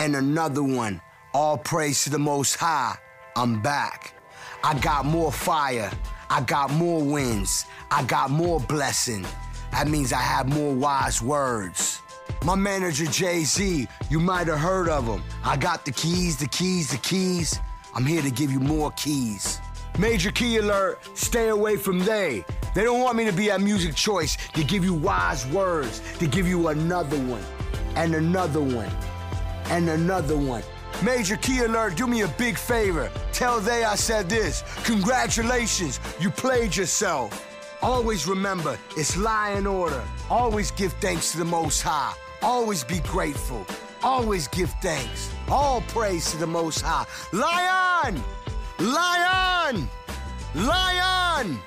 and another one. All praise to the Most High. I'm back. I got more fire. I got more wins. I got more blessing. That means I have more wise words. My manager, Jay-Z, you might have heard of him. I got the keys, the keys, the keys. I'm here to give you more keys. Major key alert, stay away from they. They don't want me to be at Music Choice to give you wise words, to give you another one, and another one, and another one. Major key alert, do me a big favor. Tell they I said this. Congratulations, you played yourself. Always remember, it's lie in order. Always give thanks to the Most High. Always be grateful. Always give thanks. All praise to the Most High. Lion! Lion! Lion!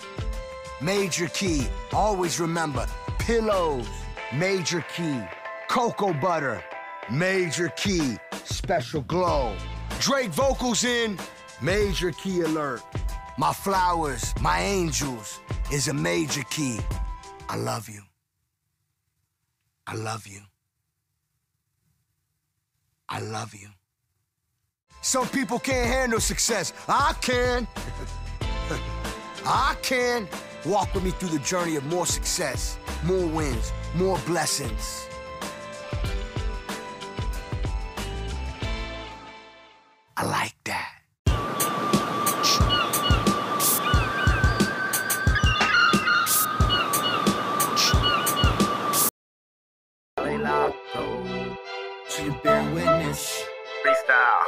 Major key. Always remember, pillows, major key. Cocoa butter, major key. Special glow. Drake vocals in, major key alert. My flowers, my angels is a major key. I love you. I love you. I love you. Some people can't handle success. I can. I can. Walk with me through the journey of more success, more wins, more blessings. I like that. So you bear witness. Freestyle.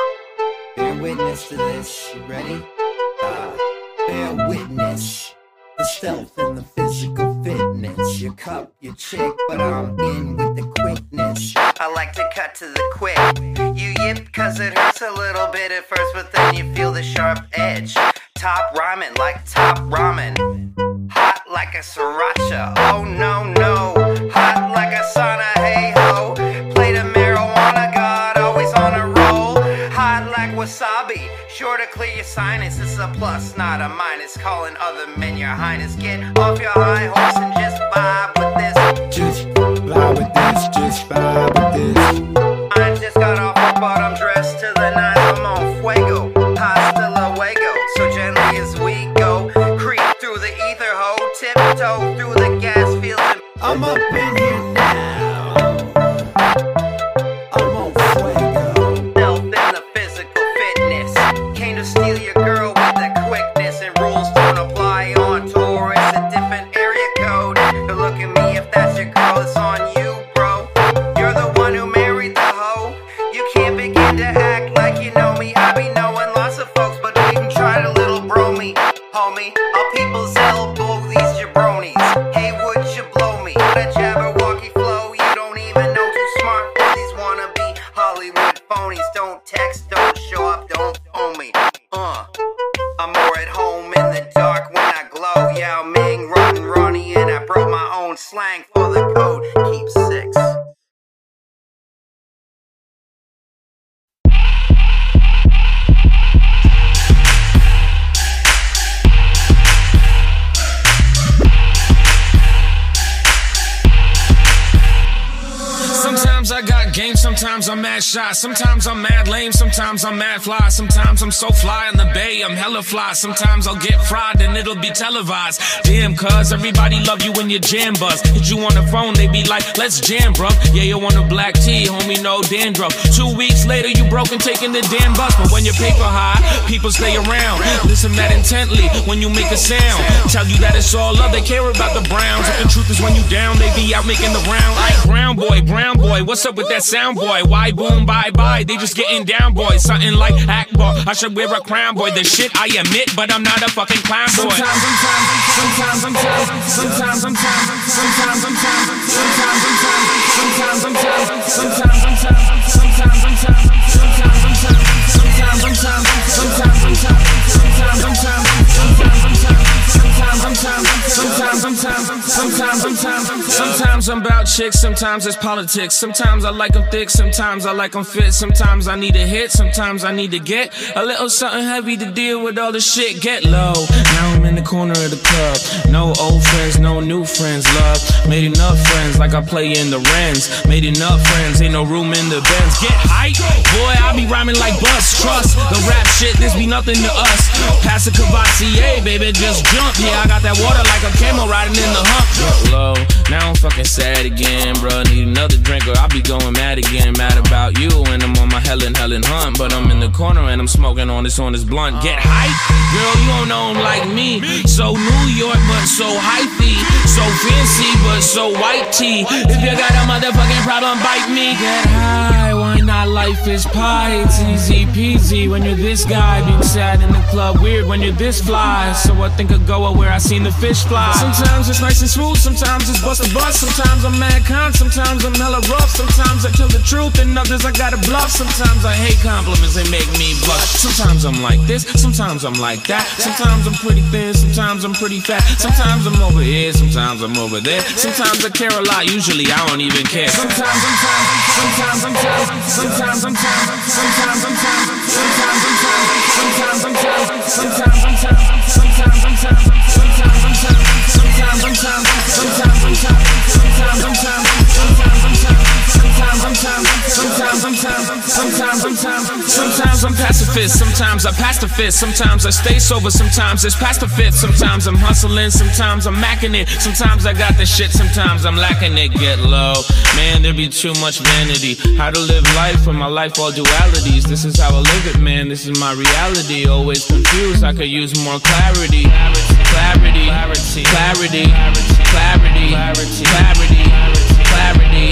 Bear witness to this. You ready? Bear witness. The stealth and the physical fitness. Your cup, your chick, but I'm in with the quickness. I like to cut to the quick. You yip cause it hurts a little bit at first, but then you feel the sharp edge. Top ramen like top ramen. Hot like a sriracha. Oh no no. Hot like a sauna. Hey ho. Plate of marijuana. God always on a roll. Hot like wasabi. Sure to clear your sinus, it's a plus, not a minus. Calling other men your highness. Get off your high horse and just vibe with this. Just vibe with this, just vibe with this. I just got off the bottom dress to the nines, I'm on fuego. Hasta luego, so gently as we go. Creep through the ether, ho, tiptoe through the gas field. I'm up in here now. Steal your girl with the quickness, and rules don't apply on tour. It's a different area code. But look at me, if that's your girl, it's on you, bro. You're the one who married the hoe. You can't begin to act like you know me. I be knowing lots of folks, but don't even try to little bro me, homie. All people's elbow these jabronis. Hey, would you blow me? What a jabberwocky flow. You don't even know too smart. These wanna be Hollywood phonies. Don't text, don't show up, don't own me. I'm more at home in the dark when I glow. Yao Ming, Ron, Ronnie, and I brought my own slang for the code. Keep six. Sometimes I got game, sometimes I'm mad shy. Sometimes I'm mad lame, sometimes I'm mad fly. Sometimes I'm so fly in the bay, I'm hella fly. Sometimes I'll get fried and it'll be televised. Damn, cuz everybody love you when your jam buzz. Hit you on the phone, they be like, let's jam, bruh. Yeah, you want a black tea, homie, no dandruff. 2 weeks later, you broke and taking the damn bus. But when your paper high, people stay around. Listen that intently when you make a sound. Tell you that it's all love, they care about the Browns. But the truth is when you down, they be out making the round. Like Brown boy, Brown boy, what's up with that sound boy? Why boom, bye bye, they just getting down boy. Something like Akbar, I should wear a crown boy. The shit I admit, but I'm not a fucking clown boy. Sometimes I'm about chicks, sometimes it's politics. Sometimes I like them thick, sometimes I like them fit. Sometimes I need a hit, sometimes I need to get a little something heavy to deal with all the shit. Get low, now I'm in the corner of the club. No old friends, no new friends, love. Made enough friends like I play in the Rens. Made enough friends, ain't no room in the Benz. Get hype, boy. climbing like bus, trust the rap shit, this be nothing to us. Pass a Cavassier, baby, just jump. Yeah, I got that water like a camel riding in the hump. Low, now I'm fucking sad again, bro. Need another drink or I'll be going mad again. Mad about you and I'm on my Helen hunt. But I'm in the corner and I'm smoking on this blunt. Get hype, girl, you don't know him like me. So New York, but so hyphy. So fancy, but so white tea. If you got a motherfucking problem, bite me. Get high, why not? Life is pie. It's easy peasy when you're this guy. Being sad in the club, weird when you're this fly. So I think of Goa where I seen the fish fly. Sometimes it's nice and smooth, sometimes it's bust a bust. Sometimes I'm mad con, sometimes I'm hella rough. Sometimes I tell the truth and others I gotta bluff. Sometimes I hate compliments, they make me blush. Sometimes I'm like this, sometimes I'm like that. Sometimes I'm pretty thin, sometimes I'm pretty fat. Sometimes I'm over here, sometimes I'm over there. Sometimes I care a lot, usually I don't even care. Sometimes I'm pacifist, sometimes I pass the fist. Sometimes I stay sober, sometimes it's past the fifth. Sometimes I'm hustling, sometimes I'm macking it. Sometimes I got the shit, sometimes I'm lacking it. Get low, man, there be too much vanity. How to live life when my life all dualities. This is how I live it, man, this is my reality. Always confused, I could use more clarity. Clarity, clarity, clarity, clarity, clarity, clarity, clarity, clarity,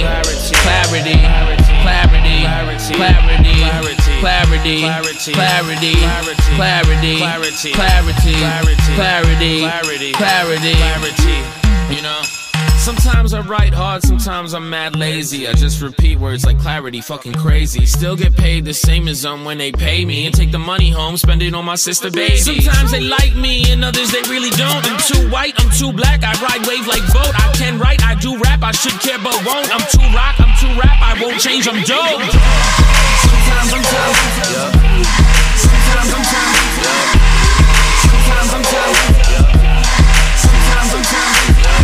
clarity. Clarity, clarity, clarity, clarity, clarity, clarity, clarity, clarity, you know. Sometimes I write hard, sometimes I'm mad lazy. I just repeat words like clarity, fucking crazy. Still get paid the same as them when they pay me. And take the money home, spend it on my sister baby. Sometimes they like me and others they really don't. I'm too white, I'm too black, I ride wave like boat. I can write, I do rap, I should care but won't. I'm too rock, I'm too rap, I won't change, I'm dope. Sometimes I'm tough, yeah. Sometimes I'm tough, yeah. Sometimes I'm tough, yeah. Sometimes I'm tough, yeah.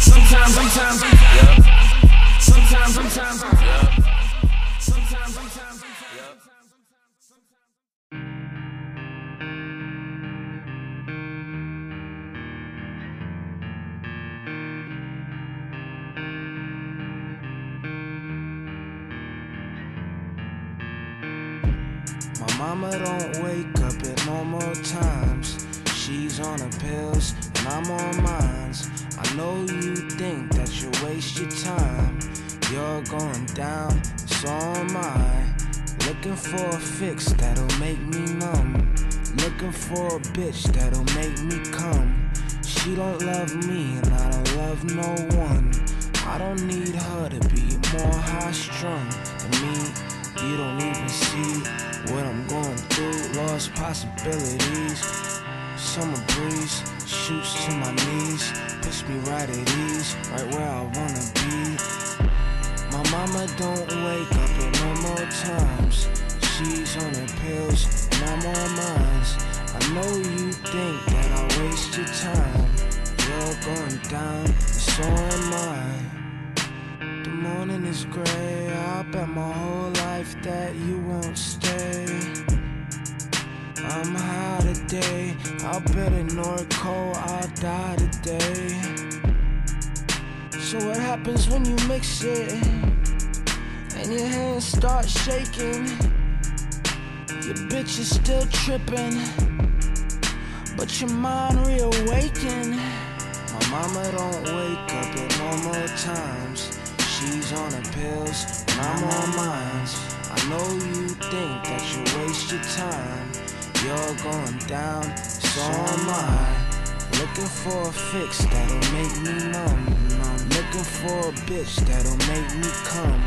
Sometimes, sometimes, yeah. Sometimes, sometimes, yeah. Sometimes, sometimes, yeah. My mama don't wake up at normal times. She's on her pills and I'm on mine. I know you think that you waste your time. You're going down, so am I. Looking for a fix that'll make me numb. Looking for a bitch that'll make me come. She don't love me and I don't love no one. I don't need her to be more high strung than me. You don't even see what I'm going through. Lost possibilities. Summer breeze shoots to my knees. Puts me right at ease, right where I wanna be. My mama don't wake up at normal times. She's on her pills and I'm on mine. I know you think that I waste your time. You're going down, and so am I. The morning is gray, I bet my whole life that you won't stay. I'm high today, I'll bet in Norco I'll die today. So what happens when you mix it, and your hands start shaking? Your bitch is still tripping, but your mind reawakened. My mama don't wake up at normal times. She's on her pills, and I'm on mine. I know you think that you waste your time. You're going down, so am I. Looking for a fix that'll make me numb. Looking for a bitch that'll make me come.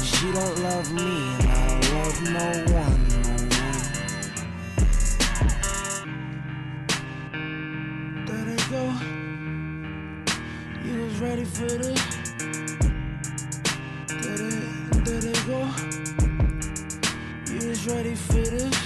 She don't love me, and I don't love no one. There they go. You was ready for this. Go. You was ready for this.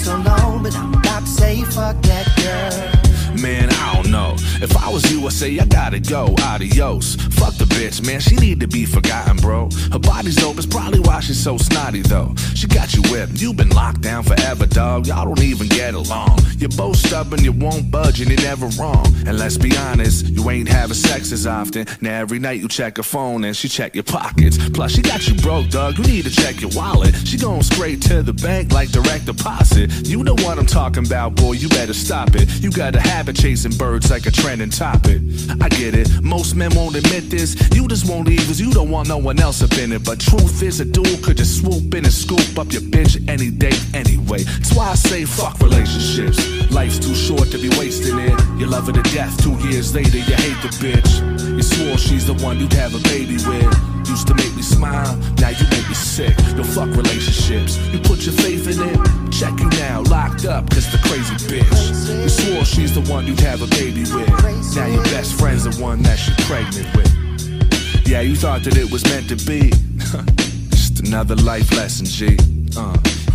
so long, but I'm about to say fuck that girl. Man, I don't know. If I was you, I'd say I gotta go, adios. Fuck the bitch, man, she need to be forgotten, bro. Her body's dope, it's probably why she's so snotty, though. She got you whipped, you've been locked down forever, dog. Y'all don't even get along. You're both stubborn, you won't budge, and you're never wrong. And let's be honest, you ain't having sex as often. Now every night you check her phone and she check your pockets. Plus she got you broke, dog, you need to check your wallet. She going straight to the bank like direct deposit. You know what I'm talking about, boy, you better stop it. You got a habit chasing birds like a trending topic. I get it, most men won't admit this. You just won't leave cause you don't want no one else up in it. But truth is a dude could just swoop in and scoop up your bitch any day anyway. That's why I say fuck relationships. Life's too short to be wasting it. You love her to death, 2 years later you hate the bitch. You swore she's the one you'd have a baby with. Used to make me smile, now you make me sick. Yo, fuck relationships, you put your faith in it. Check you now, locked up, cause the crazy bitch. You swore she's the one you'd have a baby with. Now your best friend's the one that you're pregnant with. Yeah, you thought that it was meant to be. Just another life lesson, G.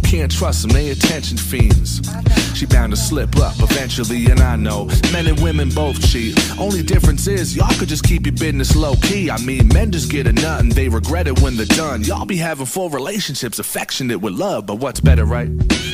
Can't trust them, they attention fiends. She bound to slip up eventually, and I know men and women both cheat. Only difference is y'all could just keep your business low key. I mean, men just get a nut and they regret it when they're done. Y'all be having full relationships, affectionate with love, but what's better, right?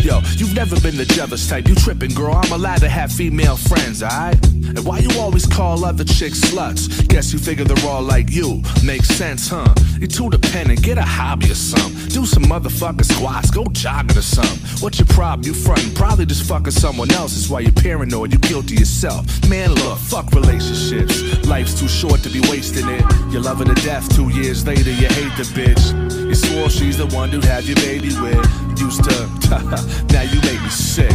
Yo, you've never been the jealous type. You tripping, girl, I'm allowed to have female friends, alright? And why you always call other chicks sluts? Guess you figure they're all like you. Makes sense, huh? You're too dependent, get a hobby or something. Do some motherfucking squats, go jog or something. What's your problem? You frontin', probably just fucking someone else. That's why you're paranoid, you guilty yourself. Man, look, fuck relationships. Life's too short to be wasting it. You love her to death, 2 years later you hate the bitch. You swore she's the one who'd have your baby with. Used to, now you make me sick.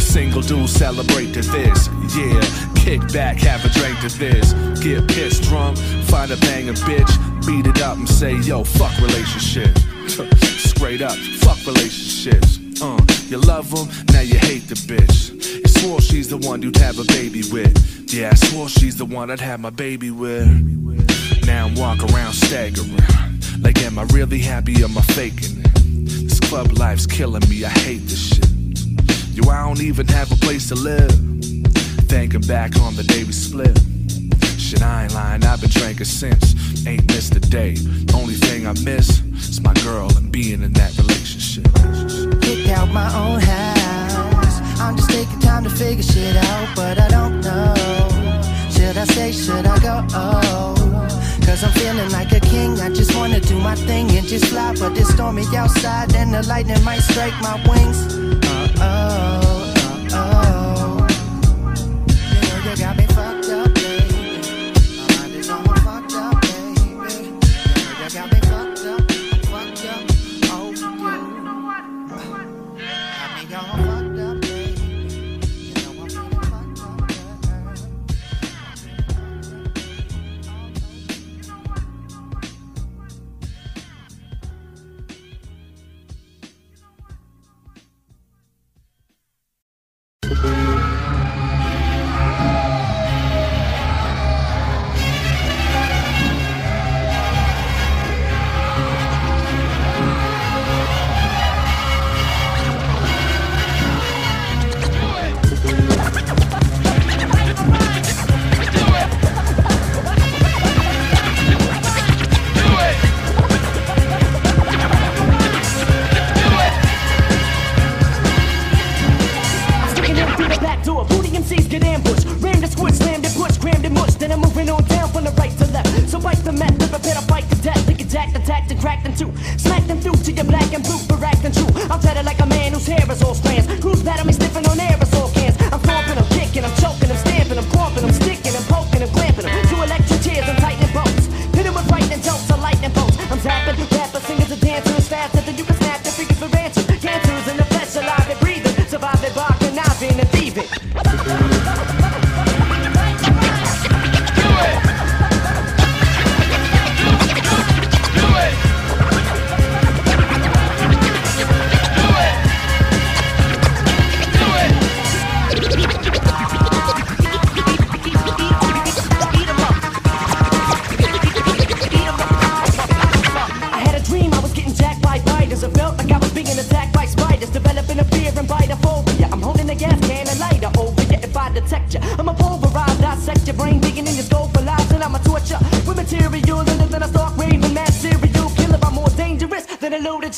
Single dudes celebrate to this, yeah. Kick back, have a drink to this. Get pissed drunk, find a banger bitch. Beat it up and say, yo, fuck relationship. Straight up, fuck relationships. You love them, now you hate the bitch. You swore she's the one you'd have a baby with. Yeah, I swore she's the one I'd have my baby with. Now I'm walking around staggering. Like, am I really happy or am I faking it? This club life's killing me, I hate this shit. Yo, I don't even have a place to live. Thinking back on the day we split. Shit, I ain't lying, I've been drinking since. Ain't missed a day, only thing I miss is my girl and being in that relationship. Kicked out my own house, I'm just taking time to figure shit out. But I don't know, should I stay, should I go? Cause I'm feeling like a king, I just wanna do my thing and just fly. But it's stormy outside and the lightning might strike my wings. You know you got me fucked up.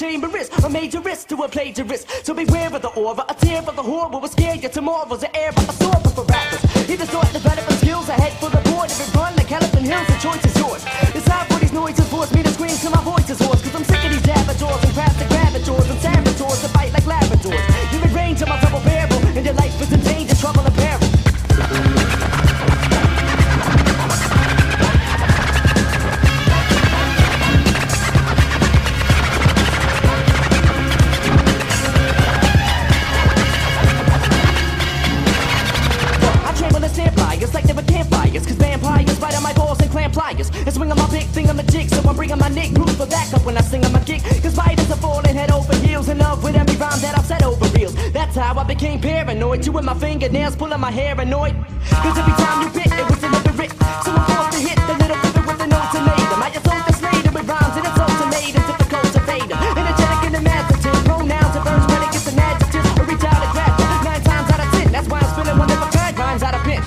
Chamberist, a majorist to a plagiarist. So beware of the aura, a tear of the horror will scare you. Tomorrow's an air by a sword for rappers. He the sort developing skills ahead for the board. If it run like Elephant Hills, the choice is yours. It's not for these noises force me to scream till my voice is hoarse. Cause I'm sick of these laboratories and crafted gravitors and saboteurs to fight like labradors. You're in range of my double barrel, and your life is in danger, trouble and peril. And swing on my big thing on the jig, so I'm bringing my Nick Bruce for backup when I sing on my kick. Cause spiders are falling head over heels, and up with every rhyme that I've said over reels. That's how I became paranoid, chewing my fingernails, pulling my hair annoyed. Cause every time you bit, it was another rip. So I'm forced to hit the little river with an ultimatum. I just told the slater with rhymes and it's ultimatums difficult to fade them. Energetic in the massive, pronouns and verbs, predicates and adjectives, or reach out and grab them. 9 times out of 10, that's why I'm spilling one of my bad rhymes out of pinch.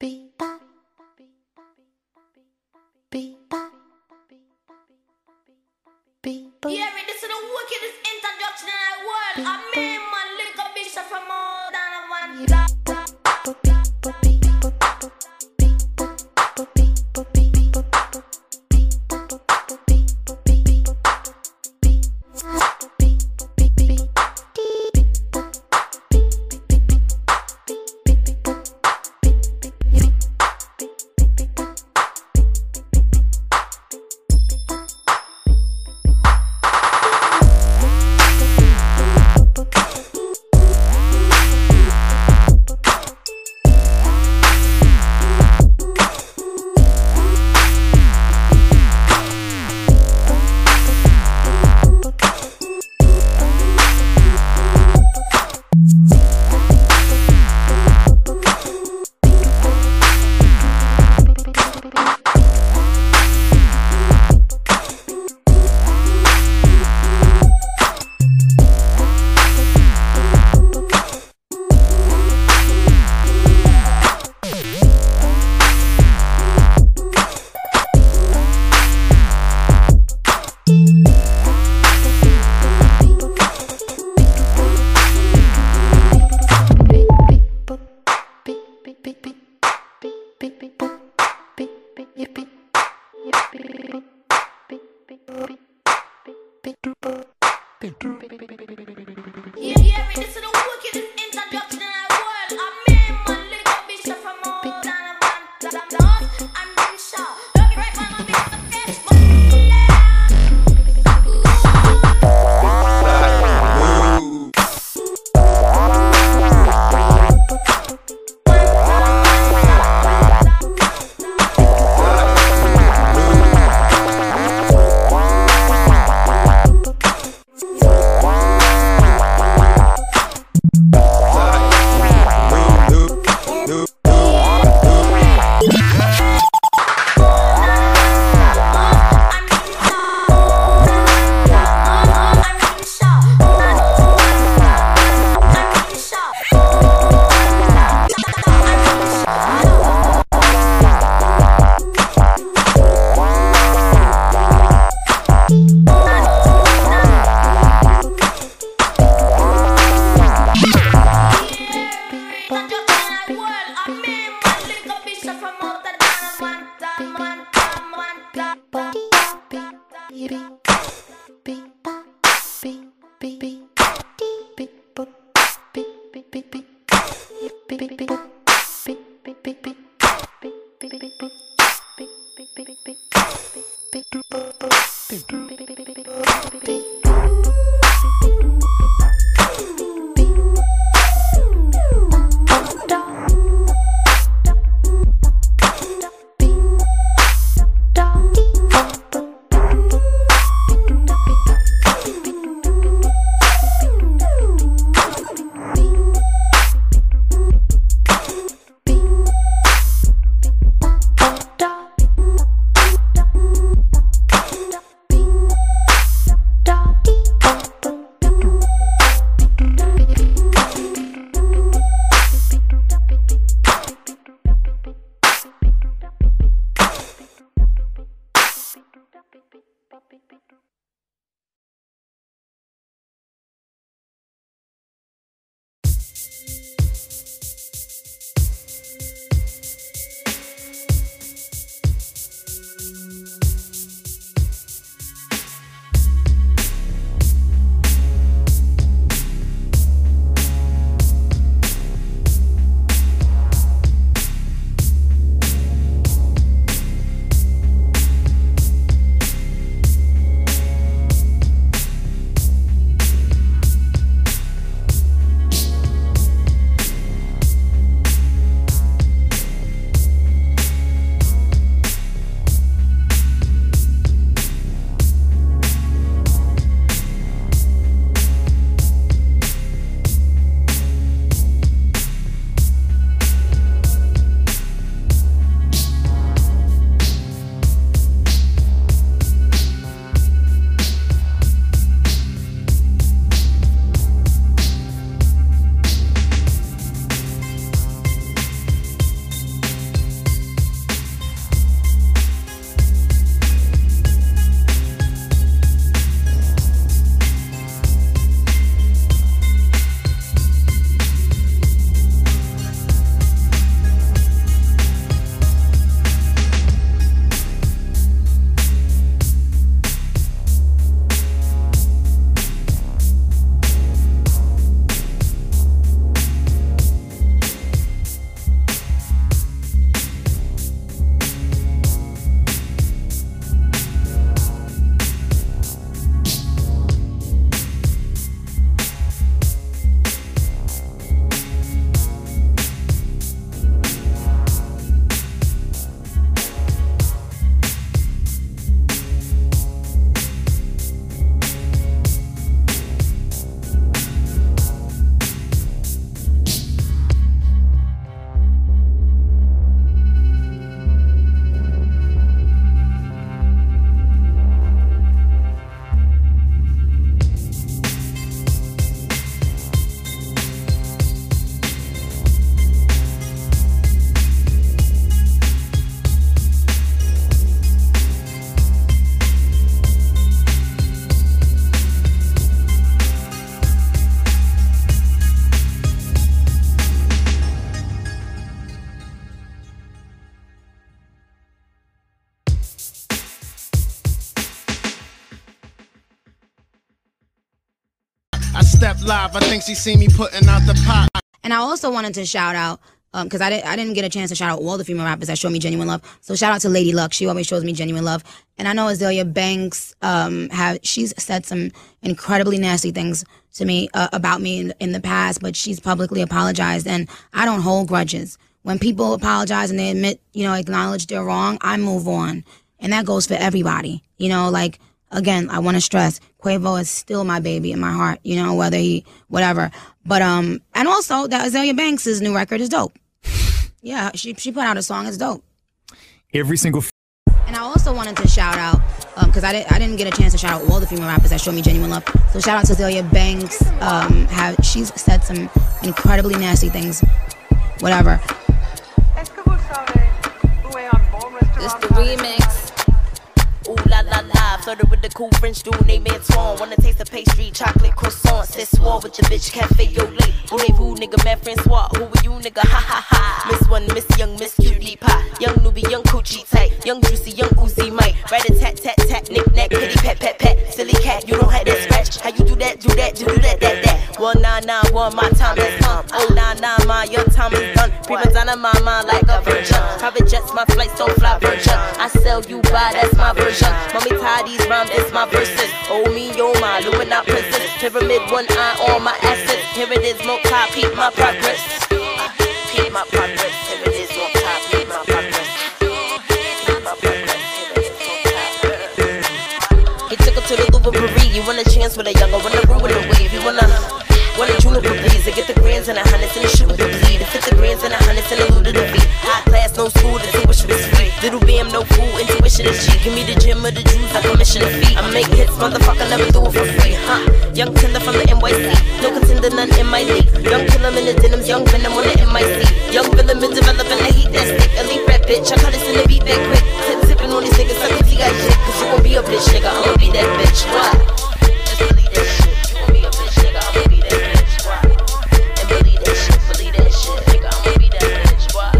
Yeah, man, this is the wickedest introduction in the world. I mean, my little bitch from all down the one. step live. I think she seen me putting out the pot. And I also wanted to shout out, because I didn't get a chance to shout out all the female rappers that show me genuine love. So shout out to Lady Luck. She always shows me genuine love. And I know Azealia Banks, she's said some incredibly nasty things to me about me in the past, but she's publicly apologized. And I don't hold grudges. When people apologize and they admit, acknowledge they're wrong, I move on. And that goes for everybody. Again, I want to stress, Quavo is still my baby in my heart, whatever. But, and also that Azealia Banks' new record is dope. Yeah, she put out a song, it's dope. And I also wanted to shout out, because I didn't get a chance to shout out all the female rappers that show me genuine love. So shout out to Azealia Banks. She's said some incredibly nasty things, whatever. It's the remix. Ooh la la la, flirted with the cool French dude named Antoine. Wanna taste the pastry, chocolate croissant. Said swore with your bitch, cafe au lait. Rendezvous, nigga, man, Francois. Who are you, nigga? Ha ha ha. Miss one, miss young, miss cutie pie. Young newbie, young coochie tight. Young juicy, young Uzi Mike. Rat a tat tat tat, knick knack, kitty pat pat pat. Silly cat, you don't have that scratch. How you do that, do that, do that, that, that. 1 9 9 1, my time is come. Oh 9 9, my your time is done. Prima donna, mama, like a virgin. Private jets, my flights don't fly virgin. I sell you by, that's my virgin. Mommy tie these rhymes, it's my verses. Oh me, oh my, Luminat princess. Pyramid, one eye on my assets. Here it is, no top, peep my progress. Peep my progress. Here it is, no top, peep my progress. Peep my progress. Here it is, no top. He took her to the Louvre Paris. You want a chance with a younger, wanna ruin the wave. You wanna juniper please. I get the grands and the hundreds and the shit with the bleed. I fit the grands and the hundreds and the loot of the beat. High class, no school, the tuition is free. Little bam, no fool, intuition is cheap. Give me the gym or the juice, I commission a fee. I make hits, motherfucker, never do it for free, huh? Young tender from the NYC, no contender, none in my league. Young killer in the denims, young venom on the MIC. Young villain been developing the heat that's thick. Elite rap bitch, I cut this in the beat that quick. Tipping on these niggas, I can see I shit. Cause you gon' be a bitch, nigga, I'ma be that bitch, why? Just delete that shit. You gon' be a bitch, nigga, I'ma be that bitch, why? And believe that shit, nigga, I'ma be that bitch, why?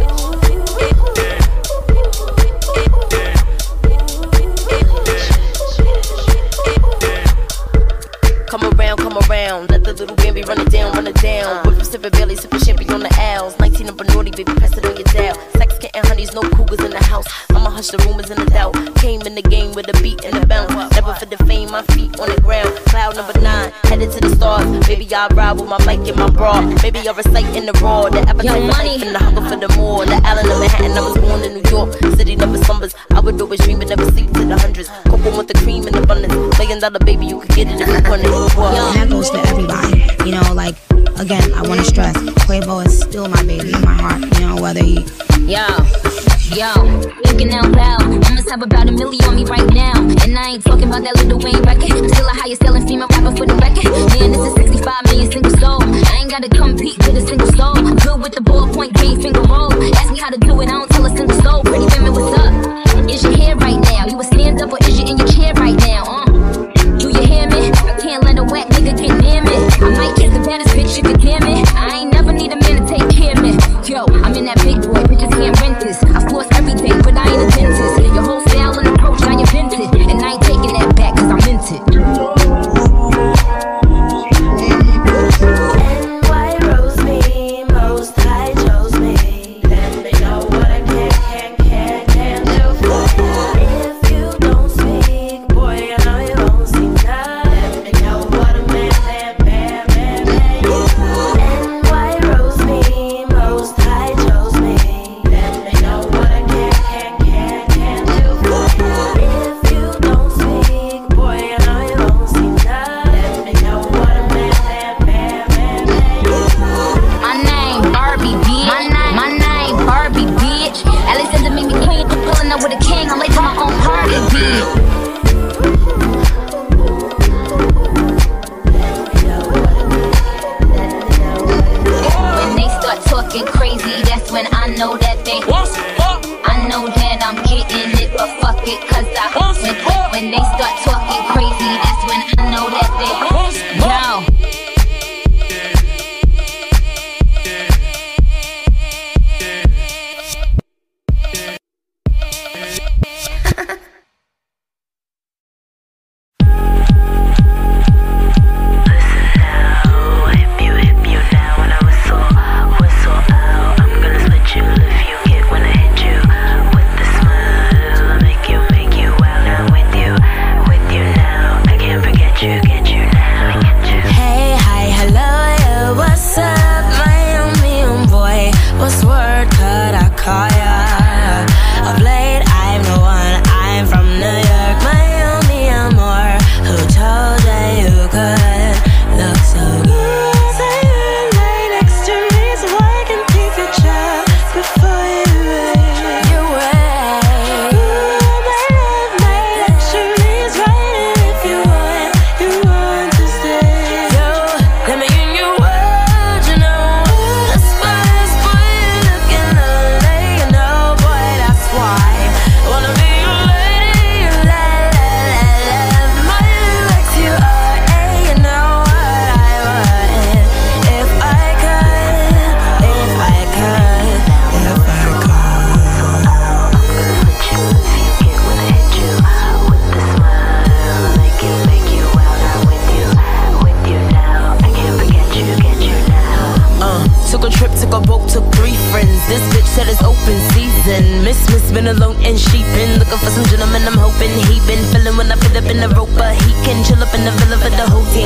Come around, let the little baby run it down, run it down. With sipping belly, sipping champagne on the owls. 19 up a naughty, baby, pass it on your dial. Sex, kitten, honeys, no cougars in the house. I'ma hush the rumors and the doubt. Came in the game with a beat and a bounce. Never for the fame, my feet on the ground. Cloud number 9, headed to the stars. Maybe I'll ride with my mic and my bra. Maybe I'll recite in the raw. The appetite for life and the hunger for the more. The island of Manhattan, I was born in New York. City never slumbers, I would always dream and never sleep to the hundreds. Cocoa with the cream and abundance. $1 million baby, you could get it if you want it. And that goes for everybody, again, I want to stress, Quavo is still my baby in my heart, whether he... Yo, thinking out loud, I'ma have about $1 million on me right now, and I ain't talking about that Little Wayne record, still a higher selling female rapper for the record, man, this is 65 million single soul, I ain't gotta compete with a single soul, I'm good with the ballpoint, green finger roll, ask me how to do it, I don't tell a single soul, pretty women, what's up, is your hair right now, you a stand up or is you in your chair right now, do you hear me? I can't let a whack nigga get near me. I might kiss the baddest bitch, you can hear me. I ain't never need a man to take care of me. Yo, I'm in that big boy, bitches can't rent this. I've forced everything, but I ain't a dentist. Your whole style and approach, I invented. And I ain't taking that back, cause I meant it.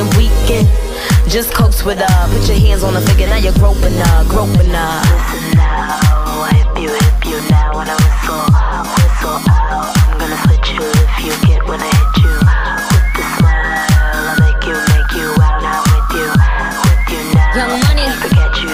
and weekend. Just coax with her. Put your hands on the figure, now you're groping her, groping her. Listen now, hip you now. When I whistle, whistle out. I'm gonna put you if you get when I hit you. With the smile, I'll make you out. Now with you now. Young Money, get you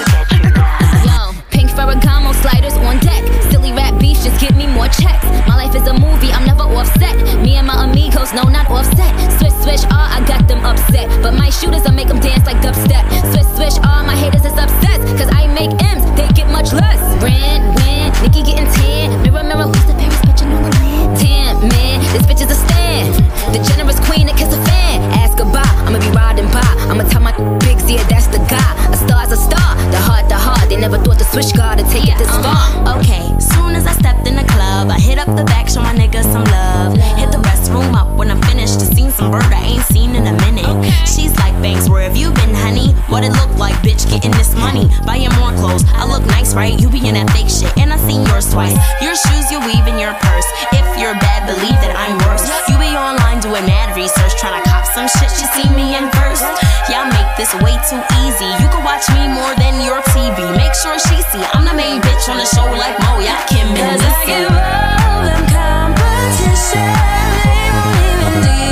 now. Yo, pink Ferragamo sliders on deck. Silly rap beats, just give me more checks. My life is a movie, I'm never offset. Me and my amigos, no, not offset. Switch, switch, ah, I got them upset. But my shooters, I make them dance like dubstep. Switch, switch, ah, my haters is obsessed. Cause I make M's, they get much less. Rant, win, Nikki getting tan. Mirror, mirror, who's the Paris bitch in the land? Tan, man, this bitch is a stand. The generous queen that kiss a fan. Ask goodbye, I'ma be riding by. I'ma tell my bigs, yeah, that's the guy. A star's a star, the heart, they never thought the switch guard to take it this far. Okay, soon as I stepped in the club, I hit up the back, show my niggas some love. Hit the restroom up when I'm finished. Just seen some bird I ain't seen in a minute. Okay. She's like, Banks, where have you been, honey? What it look like, bitch, getting this money. Buying more clothes, I look nice, right? You be in that fake shit, and I seen yours twice. Your shoes, your weave, and your purse. If you're bad, believe that I'm worse. You be online doing mad research, trying to cop some shit, you see me in first. Y'all make this way too easy. You can watch me more than your TV. Make sure she see I'm the main bitch on the show like Mo, y'all can't miss. I give all them competition.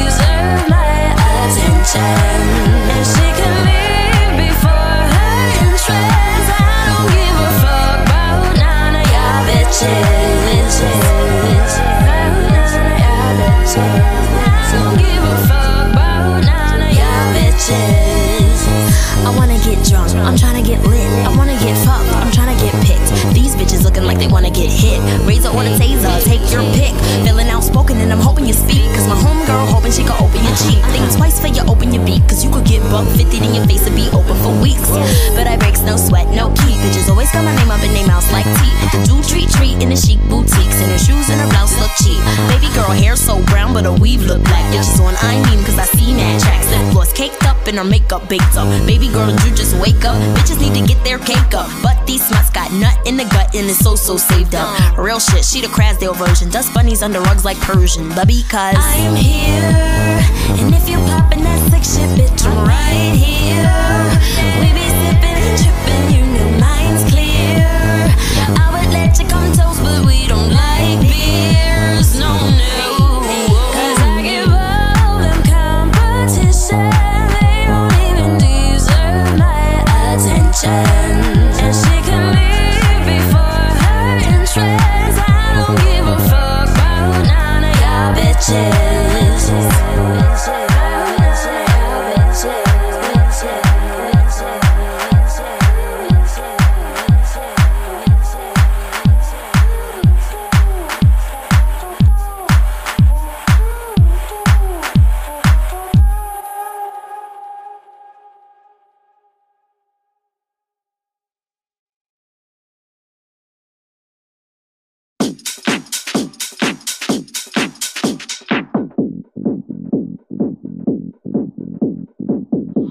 Deserve my attention, and she can leave before her entrance. I don't give a fuck about none of y'all bitches. I don't give a fuck about none of y'all bitches. I wanna get drunk, I'm tryna get lit. I wanna get fucked, I'm tryna get picked. These bitches looking like they wanna get hit. Razor or the taser, take your pick. Feeling outspoken and I'm hoping you speak. Cause my homegirl hoping she could open your cheek. Think twice for you open your beak. Cause you could get buck 50 in your face and be open for weeks. But I breaks no sweat, no key. Bitches always got my name up in their mouths like tea. Do treat in the chic boutiques. And her shoes and her blouse look cheap. Baby girl hair so brown but her weave look black. And she's on I mean cause I see mad tracks. Lip gloss caked up and her makeup baked up. Baby girl, you just wake up. Bitches need to get their cake up. But these smuts got nut in the gut and it's so saved up. Real shit, she the Crasdale version. Dust bunnies under rugs like Persian. But because I'm here, and if you poppin' that sick shit, bitch, I'm right here. We be sippin' and trippin', you know mine's clear. I would let you come toast, but we don't like beers. No, no. Cause I give all them competition. They don't even deserve my attention. And she can leave before her entrance. I don't give a fuck about none of y'all bitches.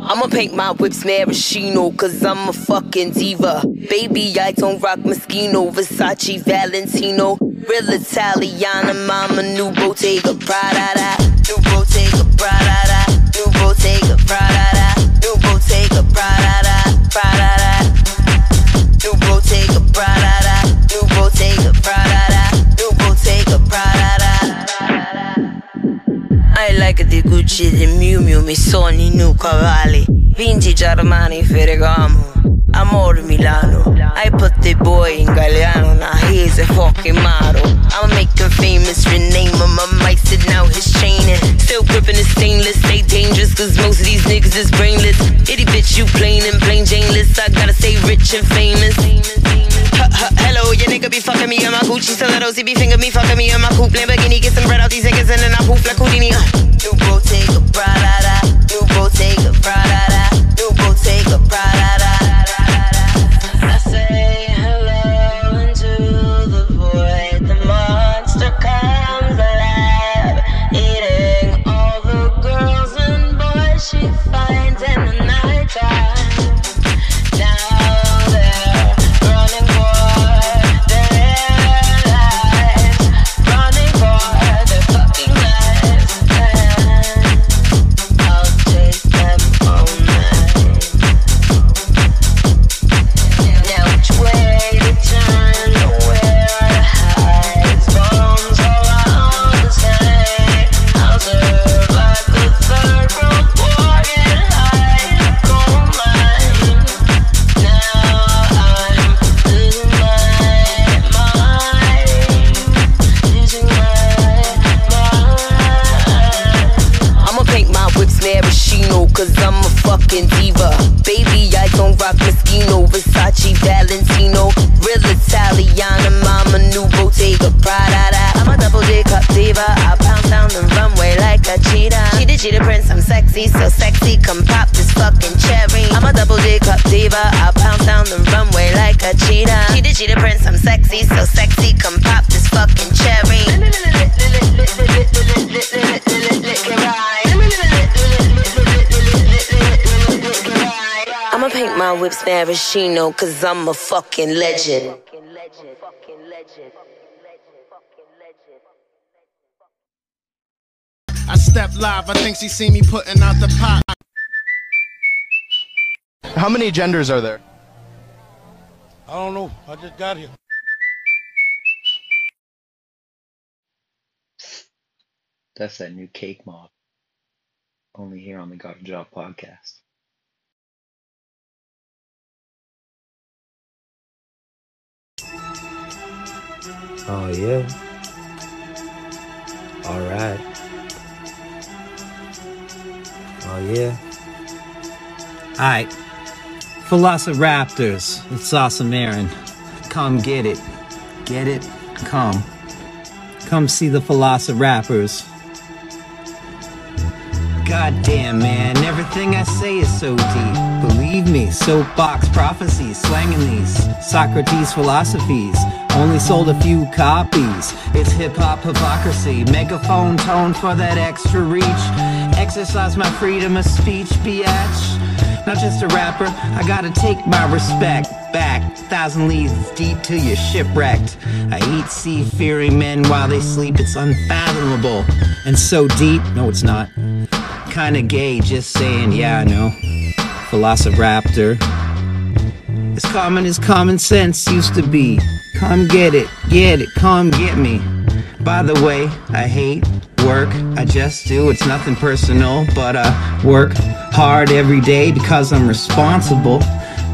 I'ma paint my whips maraschino, cause I'm a fucking diva. Baby, I don't rock Moschino, Versace, Valentino. Real Italiana, mama, new Bottega, Prada, da. New Bottega, Prada, da. New Bottega, Prada, da. New Bottega, Prada, da. Prada, da. New Bottega, Prada, da. New Bottega, Prada, da. New Bottega, Prada, da. I like the Gucci, the Miu Miu, mi sono I new Cavalli. Vintage Armani, Ferragamo, Amor Milano. I put the boy in Galeano, now he's a fucking model. I'll make him famous, rename him, I might sit now his chainin'. Still gripping his stainless, stay dangerous, cause most of these niggas is brainless. Itty bitch, you plain and plain Janeless, I gotta stay rich and famous. Hello, your nigga be fucking me on my Gucci stilettos. He be finger me, fucking me on my coupe Lamborghini. Get some bread out these niggas and then I poof like Houdini. New Bottega, Prada, da. New Bottega, Prada, da. New Bottega, Prada, da. I say hello into the void. The monster comes alive, eating all the girls and boys she finds in the night time. fucking diva. Baby, I don't rock Moschino, Versace, Valentino. Real Italiana, mama, new Bottega, Prada. I'm a double J cup diva. I pound down the runway like a cheetah. She the prince, I'm sexy, so sexy. Come pop this fucking cherry. I'm a double J cup diva. I pound down the runway like a cheetah. She the prince, I'm sexy, so sexy. Come pop this fucking cherry. I'ma paint my whips maraschino, cause I'm a fucking legend. I step live, I think she see me putting out the pot. How many genders are there? I don't know, I just got here. That's that new Cake Mob. Only here on the Garden Job podcast. Oh yeah. Alright. Oh yeah. Alright. Philosoraptors, it's awesome Aaron. Come get it. Get it? Come. Come see the Philosoraptors. Goddamn man, everything I say is so deep. Believe me, soapbox prophecies, slanging these Socrates philosophies. Only sold a few copies. It's hip-hop hypocrisy. Megaphone tone for that extra reach. Exercise my freedom of speech, bitch. Not just a rapper, I gotta take my respect back. 1,000 leagues deep till you're shipwrecked. I eat sea-fearing men while they sleep, it's unfathomable. And so deep, no it's not. Kinda gay, just saying, yeah I know. Philosoraptor. As common as common sense used to be. Come get it, come get me. By the way, I hate work, I just do, it's nothing personal, but I work hard every day because I'm responsible.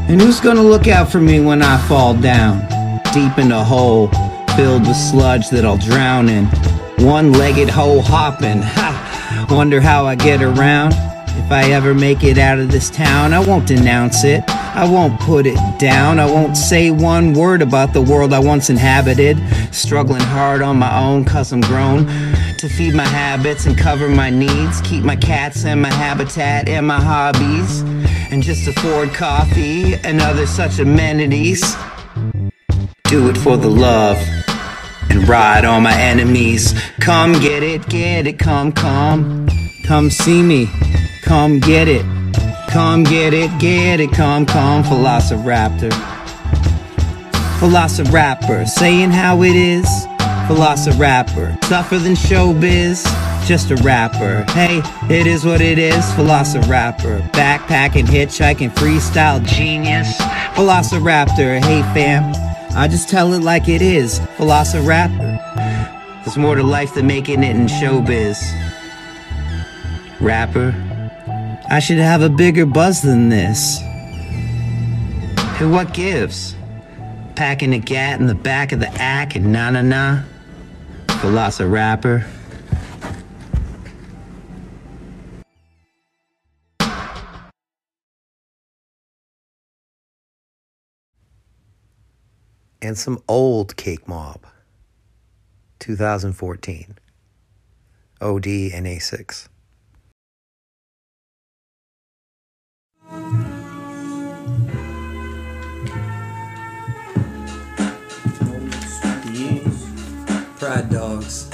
And who's gonna look out for me when I fall down? Deep in a hole, filled with sludge that I'll drown in. One-legged hoe hopping, ha! Wonder how I get around. If I ever make it out of this town, I won't denounce it. I won't put it down, I won't say one word about the world I once inhabited. Struggling hard on my own cause I'm grown. To feed my habits and cover my needs. Keep my cats and my habitat and my hobbies. And just afford coffee and other such amenities. Do it for the love and ride on my enemies. Come get it, come, come. Come see me, come get it. Come get it, come, come, Philosoraptor. Philosoraptor, saying how it is. Philosoraptor, tougher than showbiz. Just a rapper, hey, it is what it is. Philosoraptor, backpacking, hitchhiking, freestyle genius. Philosoraptor, hey fam, I just tell it like it is. Philosoraptor, there's more to life than making it in showbiz. Rapper, I should have a bigger buzz than this. Who what gives? Packing a gat in the back of the ack and na-na-na. Philosoraptor. And some old Cake Mob. 2014. OD and A6. Pride dogs.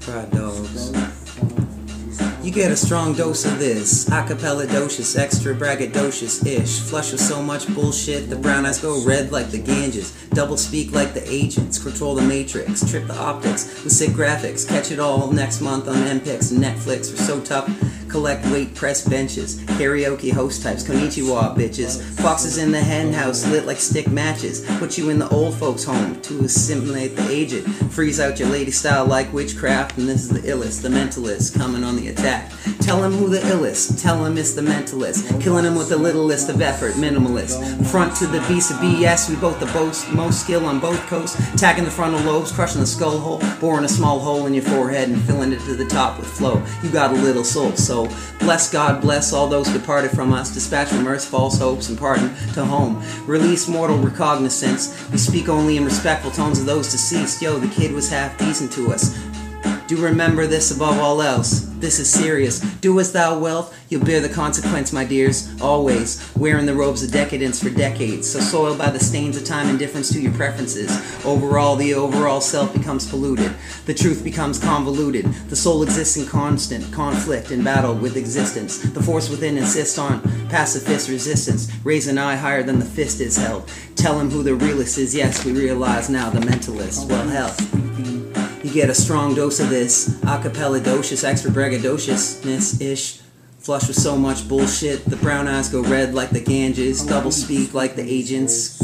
Pride dogs. You get a strong dose of this. Acapella docious, extra braggadocious ish. Flush with so much bullshit, the brown eyes go red like the Ganges. Double speak like the agents, control the Matrix, trip the optics with sick graphics. Catch it all next month on Mpix and Netflix. We're so tough. Collect weight, press benches, karaoke host types, konnichiwa bitches. Foxes in the hen house, lit like stick matches. Put you in the old folks home to assimilate the aged. Freeze out your lady style like witchcraft. And this is the illest, the mentalist, coming on the attack. Tell him who the illest, tell him it's the mentalist. Killing him with the littlest of effort, minimalist. Front to the beast of BS, we both the most skill on both coasts. Tagging the frontal lobes, crushing the skull hole. Boring a small hole in your forehead and filling it to the top with flow. You got a little soul, so So bless God, bless all those departed from us, dispatch from earth's false hopes and pardon to home. Release mortal recognizance, we speak only in respectful tones of those deceased. Yo, the kid was half decent to us. Do remember this above all else. This is serious. Do as thou wilt, you'll bear the consequence, my dears, always. Wearing the robes of decadence for decades, so soiled by the stains of time, indifference to your preferences. Overall, the overall self becomes polluted. The truth becomes convoluted. The soul exists in constant conflict and battle with existence. The force within insists on pacifist resistance. Raise an eye higher than the fist is held. Tell him who the realist is. Yes, we realize now the mentalist. Well, hell. You get a strong dose of this, acapella docious, extra braggadociousness-ish, flush with so much bullshit, the brown eyes go red like the Ganges, double speak like the agents,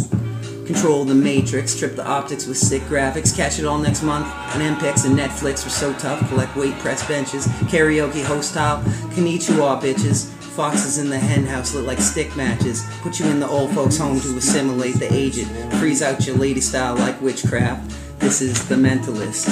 control the Matrix, trip the optics with sick graphics, catch it all next month, and Mpix and Netflix are so tough, collect weight press benches, karaoke host style, konnichiwa bitches, foxes in the hen house look like stick matches, put you in the old folks home to assimilate the aged, freeze out your lady style like witchcraft. This is the mentalist.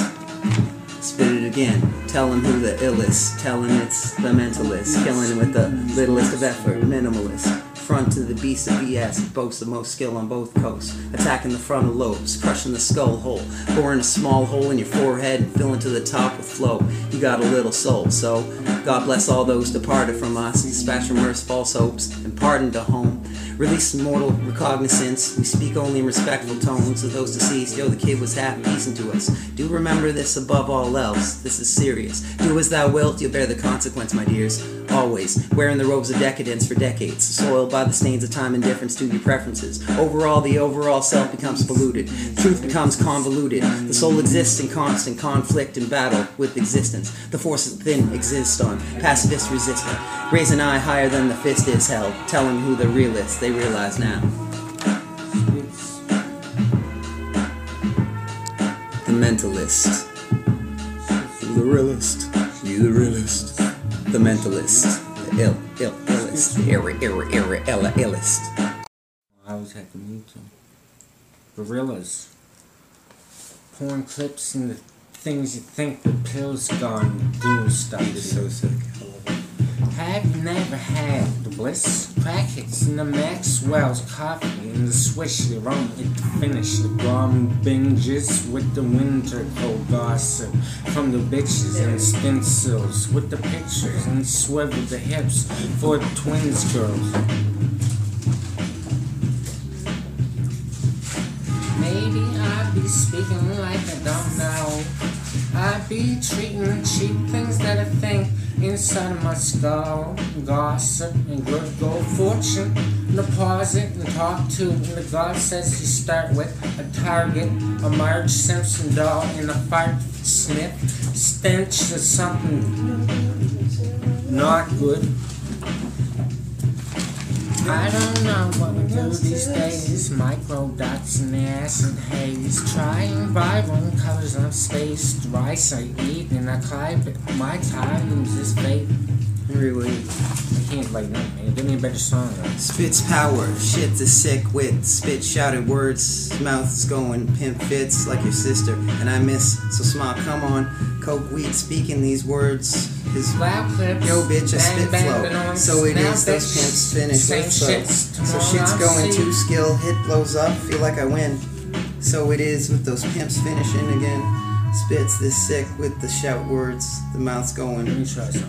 Spit it again. Tell him who the illest. Tell him it's the mentalist. Killing him with the littlest of effort. Minimalist. Front to the beast of BS. Boasts the most skill on both coasts. Attacking the frontal lobes. Crushing the skull hole. Boring a small hole in your forehead and filling to the top with flow. You got a little soul. So, God bless all those departed from us. Dispatch from earth's false hopes and pardon to home. Release mortal recognizance. We speak only in respectful tones of those deceased. Yo, the kid was half decent to us. Do remember this above all else. This is serious. Do as thou wilt, you'll bear the consequence, my dears. Always. Wearing the robes of decadence for decades. Soiled by the stains of time, indifference to your preferences. Overall, the overall self becomes polluted. Truth becomes convoluted. The soul exists in constant conflict and battle with existence. The forces within exist on pacifist resistance. Raise an eye higher than the fist is held. Tell him who the realist. They realize now. The mentalist. The realist. You the realist. The mentalist. The illest. The illest. I always had to mute them. Gorillas. Porn clips and the things you think the pills gone doing stuff. You're so sick. I've never had the bliss, crackheads and the Maxwell's coffee and the swish they run it to finish the bomb binges with the winter cold gossip from the bitches and stencils with the pictures and swivel the hips for the twins girls. Maybe I be speaking like I don't know. I be treating cheap things that I think inside of my skull, gossip and good gold fortune. Deposit and talk to, and the God says you start with a target, a Marge Simpson doll, and a fart sniff, stench of something not good. I don't know what we do these days. Micro dots and ass and haze. Trying vibrant colors of space. The rice I eat and I climb it. My time loses faith. Really? I can't like that, man. Give me a better song. Spits power. Shit's a sick wit. Spit shouted words. Mouth's going. Pimp fits like your sister. And I miss. So smile, come on. Coke weed speaking these words. His loud clips, yo bitch, a spit flow. So it is those pimps finish with flow. So shit's going too skill, hit blows up, feel like I win. So it is with those pimps finishing again. Spits this sick with the shout words, the mouth's going. Let me try something.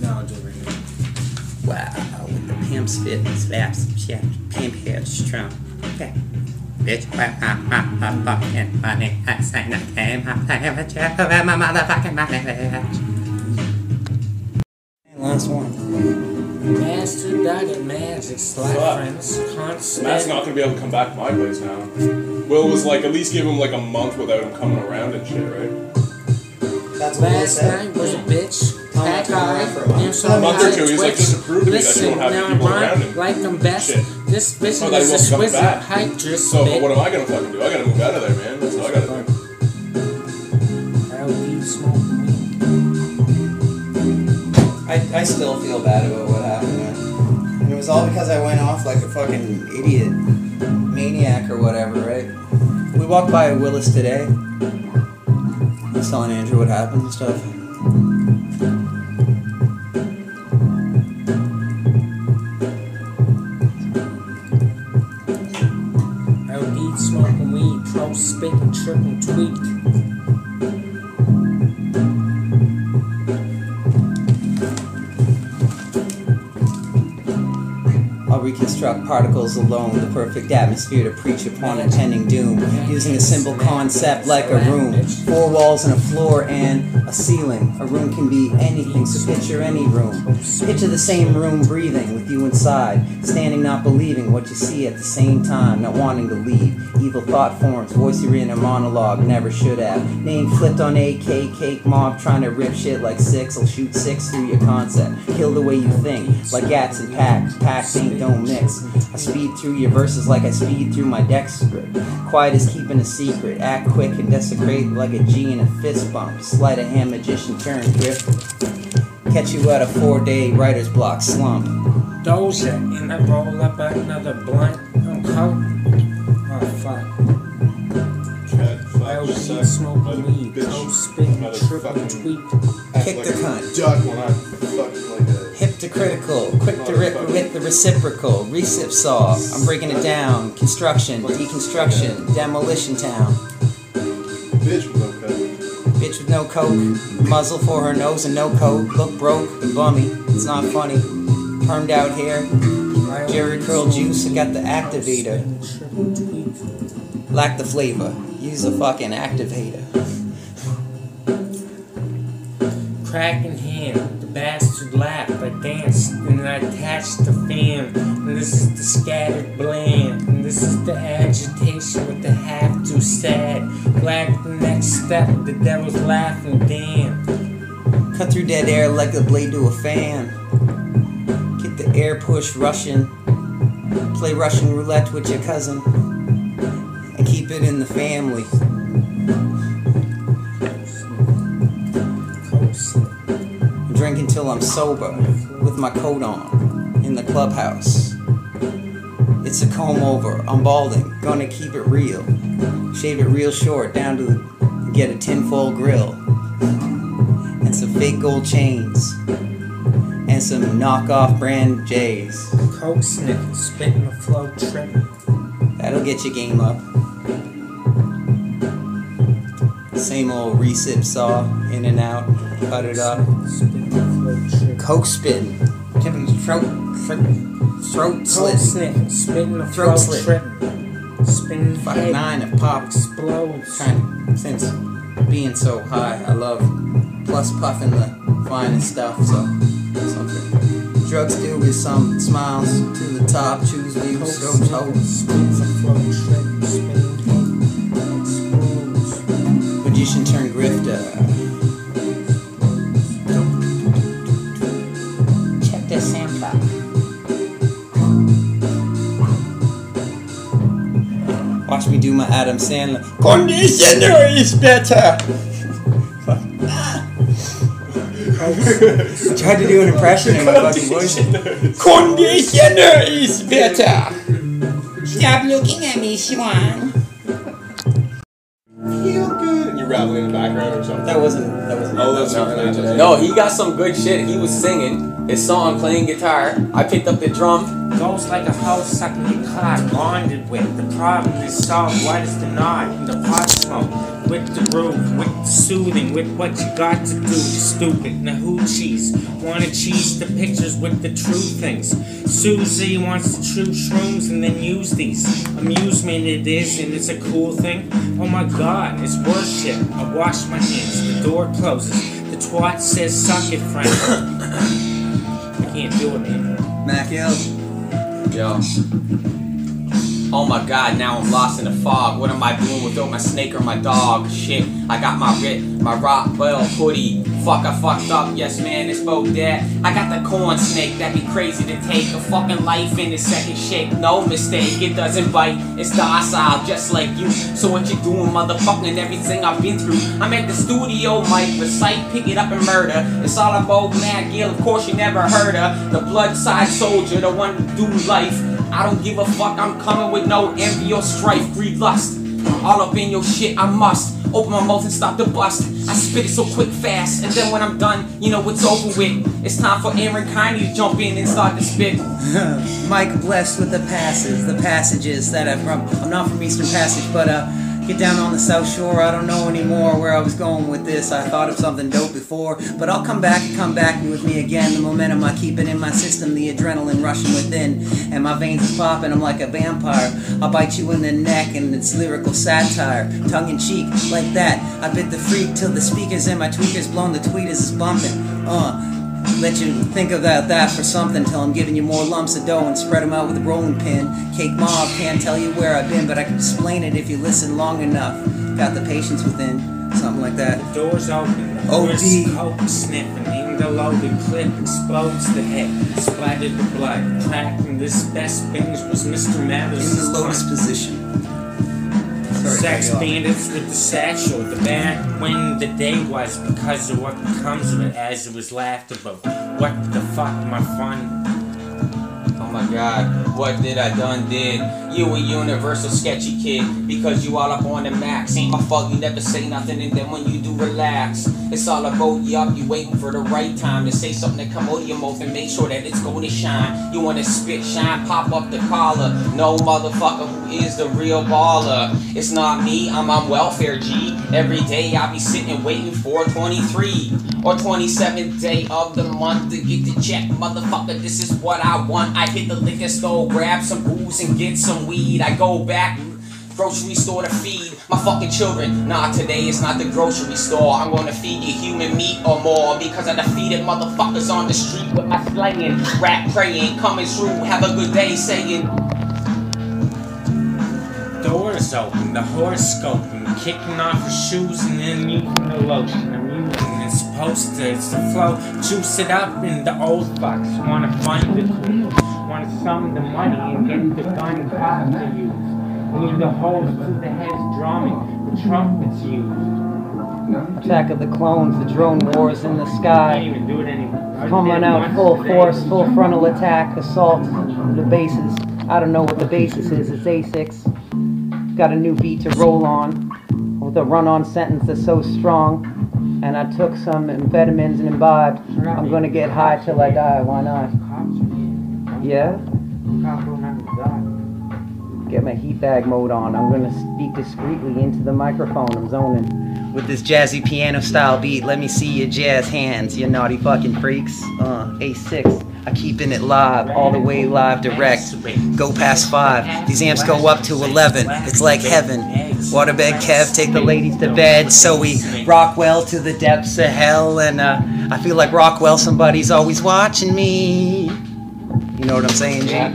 No, I'll do it right now. Wow, with the pimp spit, slaps, shit, pimp head, strong. Okay. Bitch, fucking money. I sang the game. I have a job at my motherfucking money. Last one. Master Dagger Magic Slide Friends Constant. Matt's not gonna be able to come back to my place now. Will was like, at least give him like a month without him coming around and shit, right? That's what last night was a bitch. That guy, I'm so high to twitch. Like, listen, now I'm blind, like I'm best. Shit. This bitch is a Swiss hydrant. So what am I gonna fucking do? I gotta move out of there, man. That's what I gotta do. I still feel bad about what happened, man. And it was all because I went off like a fucking idiot, maniac or whatever, right? We walked by Willis today. I was telling Andrew what happened and stuff. week. Reconstruct particles alone, the perfect atmosphere to preach upon attending doom, using a simple concept like a room, four walls and a floor and a ceiling. A room can be anything, so picture any room. Picture the same room breathing with you inside, standing not believing what you see at the same time, not wanting to leave. Evil thought forms, voice you in a monologue, never should have. Name flipped on AK, Cake Mob, trying to rip shit like six, will shoot six through your concept. Kill the way you think, like gats and packs, packs ain't don't mix. I speed through your verses like I speed through my deck script. Quiet is keeping a secret, act quick and desecrate like a G and a fist bump. Sleight of hand magician turn grip. Catch you at a 4-day writer's block slump. Doja, and I roll up another blunt, I'm cold. Oh, fuck. LG smoking weed, coke spitting, triple tweet. Kick the cunt. Hypocritical, quick to rip with the reciprocal. Recip saw, I'm breaking it down. Construction, deconstruction, demolition town. Bitch with no coke. Bitch with no coke. Muzzle for her nose and no coke. Look broke and bummy, it's not funny. Permed out here. Jerry curl juice, I got the activator. Lack the flavor. Use a fucking activator. Crack in hand, the bastard laughed. I danced and I attached the fan. And this is the scattered bland. And this is the agitation with the half too sad. Lack the next step, the devil's laughing, damn. Cut through dead air like a blade to a fan. Get the air push Russian. Play Russian roulette with your cousin. Keep it in the family. I drink until I'm sober with my coat on in the clubhouse. It's a comb over. I'm balding. Gonna keep it real. Shave it real short down to get a tinfoil grill and some fake gold chains and some knockoff brand J's. Coke sniffing, spitting the flow trip. That'll get your game up. Same old recip saw, in and out, cut it up. Coke spitting, tipping throat slit, spitting the throat slit, spinning the fucking nine of pop explodes. Trying to, since being so high, I love plus puffing the finest stuff. So something drugs do is some smiles to the top, choose leaves, go toe, spins and float, spin. Magician turned grifter. Check this sample out. Watch me do my Adam Sandler. Conditioner is better. I tried to do an impression in my fucking voice. Conditioner is better. Stop looking at me, Swan. Rattling in the background or something. That wasn't. Oh, that's not. No, he got some good shit. He was singing his song, playing guitar. I picked up the drum. Goes like a hoe sucking your cock, bonded with. The problem is solved. Why does the knot in the pot smoke? With the roof, with the soothing, with what you got to do, you stupid. Now who cheese? Wanna cheese the pictures with the true things. Susie wants the true shrooms and then use these. Amusement it is, and it's a cool thing. Oh my god, it's worse shit. I wash my hands, the door closes. The twat says, suck it, Frank. I can't do it anymore. Mac Hill. Yo. Oh my god, now I'm lost in the fog. What am I doing without my snake or my dog? Shit, I got my writ, my Rockwell hoodie. Fuck, I fucked up, yes man, it's both dead. I got the corn snake, that'd be crazy to take. A fucking life in a second shake, no mistake. It doesn't bite, it's docile, just like you. So what you doing, motherfucking everything I've been through. I'm at the studio, Mike, recite, pick it up and murder. It's all about Mad Gill, of course you never heard her. The blood-side soldier, the one who do life. I don't give a fuck, I'm coming with no envy or strife, greed, lust. All up in your shit, I must. Open my mouth and stop the bust. I spit it so quick, fast, and then when I'm done, you know it's over with. It's time for Aaron Kiney to jump in and start to spit. Mike blessed with the passages that I've... I'm not from Eastern Passage, but Get down on the South Shore. I don't know anymore where I was going with this. I thought of something dope before, but I'll come back with me again. The momentum I keep it in my system, the adrenaline rushing within, and my veins are popping. I'm like a vampire. I'll bite you in the neck, and it's lyrical satire, tongue in cheek like that. I bit the freak till the speakers in my tweakers blown. The tweeters is bumping. Let you think about that for something till I'm giving you more lumps of dough and spread them out with a rolling pin. Cake Mob, can't tell you where I've been, but I can explain it if you listen long enough. Got the patience within, something like that. The door's open, the OD coke sniffing, in the loaded clip explodes the head, splattered the blood, cracked in this best binge was Mr. Mathers. In the lotus position. Sex bandits with the satchel, the back when the day was, because of what becomes of it, as it was laughed about. What the fuck, my fun? Oh my god, what did I done did? You a universal sketchy kid, because you all up on the max. Ain't my fault you never say nothing, and then when you do relax, it's all about you up, you waiting for the right time to say something to come out of your mouth and make sure that it's going to shine. You wanna spit, shine, pop up the collar. No motherfucker, who is the real baller? It's not me, I'm on welfare, G. Every day I be sitting waiting for 23 or 27th day of the month to get the check. Motherfucker, this is what I want. I hit the liquor store, grab some booze and get some weed. I go back grocery store to feed my fucking children. Nah, today it's not the grocery store. I'm gonna feed you human meat or more, because I defeated motherfuckers on the street with my slaying, rap praying, coming through, have a good day saying. Doors open, the horoscope, kicking off your shoes and then using the lotion. It's supposed to, it's the flow, juice it up in the old box. Wanna find the clue, wanna sum the money and get the gun pop to you. Blew the holes through the heads drumming, the trumpets used. Attack of the clones, the drone wars in the sky. Can't even do it anymore. Come on out, full force, full frontal attack, assault, the bases. I don't know what the basis is, it's A6. Got a new beat to roll on, with a run-on sentence that's so strong. And I took some amphetamines and imbibed. I'm gonna get high till I die, why not? Yeah? Get my heat bag mode on. I'm gonna speak discreetly into the microphone, I'm zoning. With this jazzy piano style beat, let me see your jazz hands, you naughty fucking freaks. A6. I keepin' it live, all the way live direct. Go past 5, these amps go up to 11. It's like heaven. Waterbed Kev, take the ladies to bed. So we Rockwell to the depths of hell. And I feel like Rockwell, somebody's always watching me. You know what I'm saying, Jack?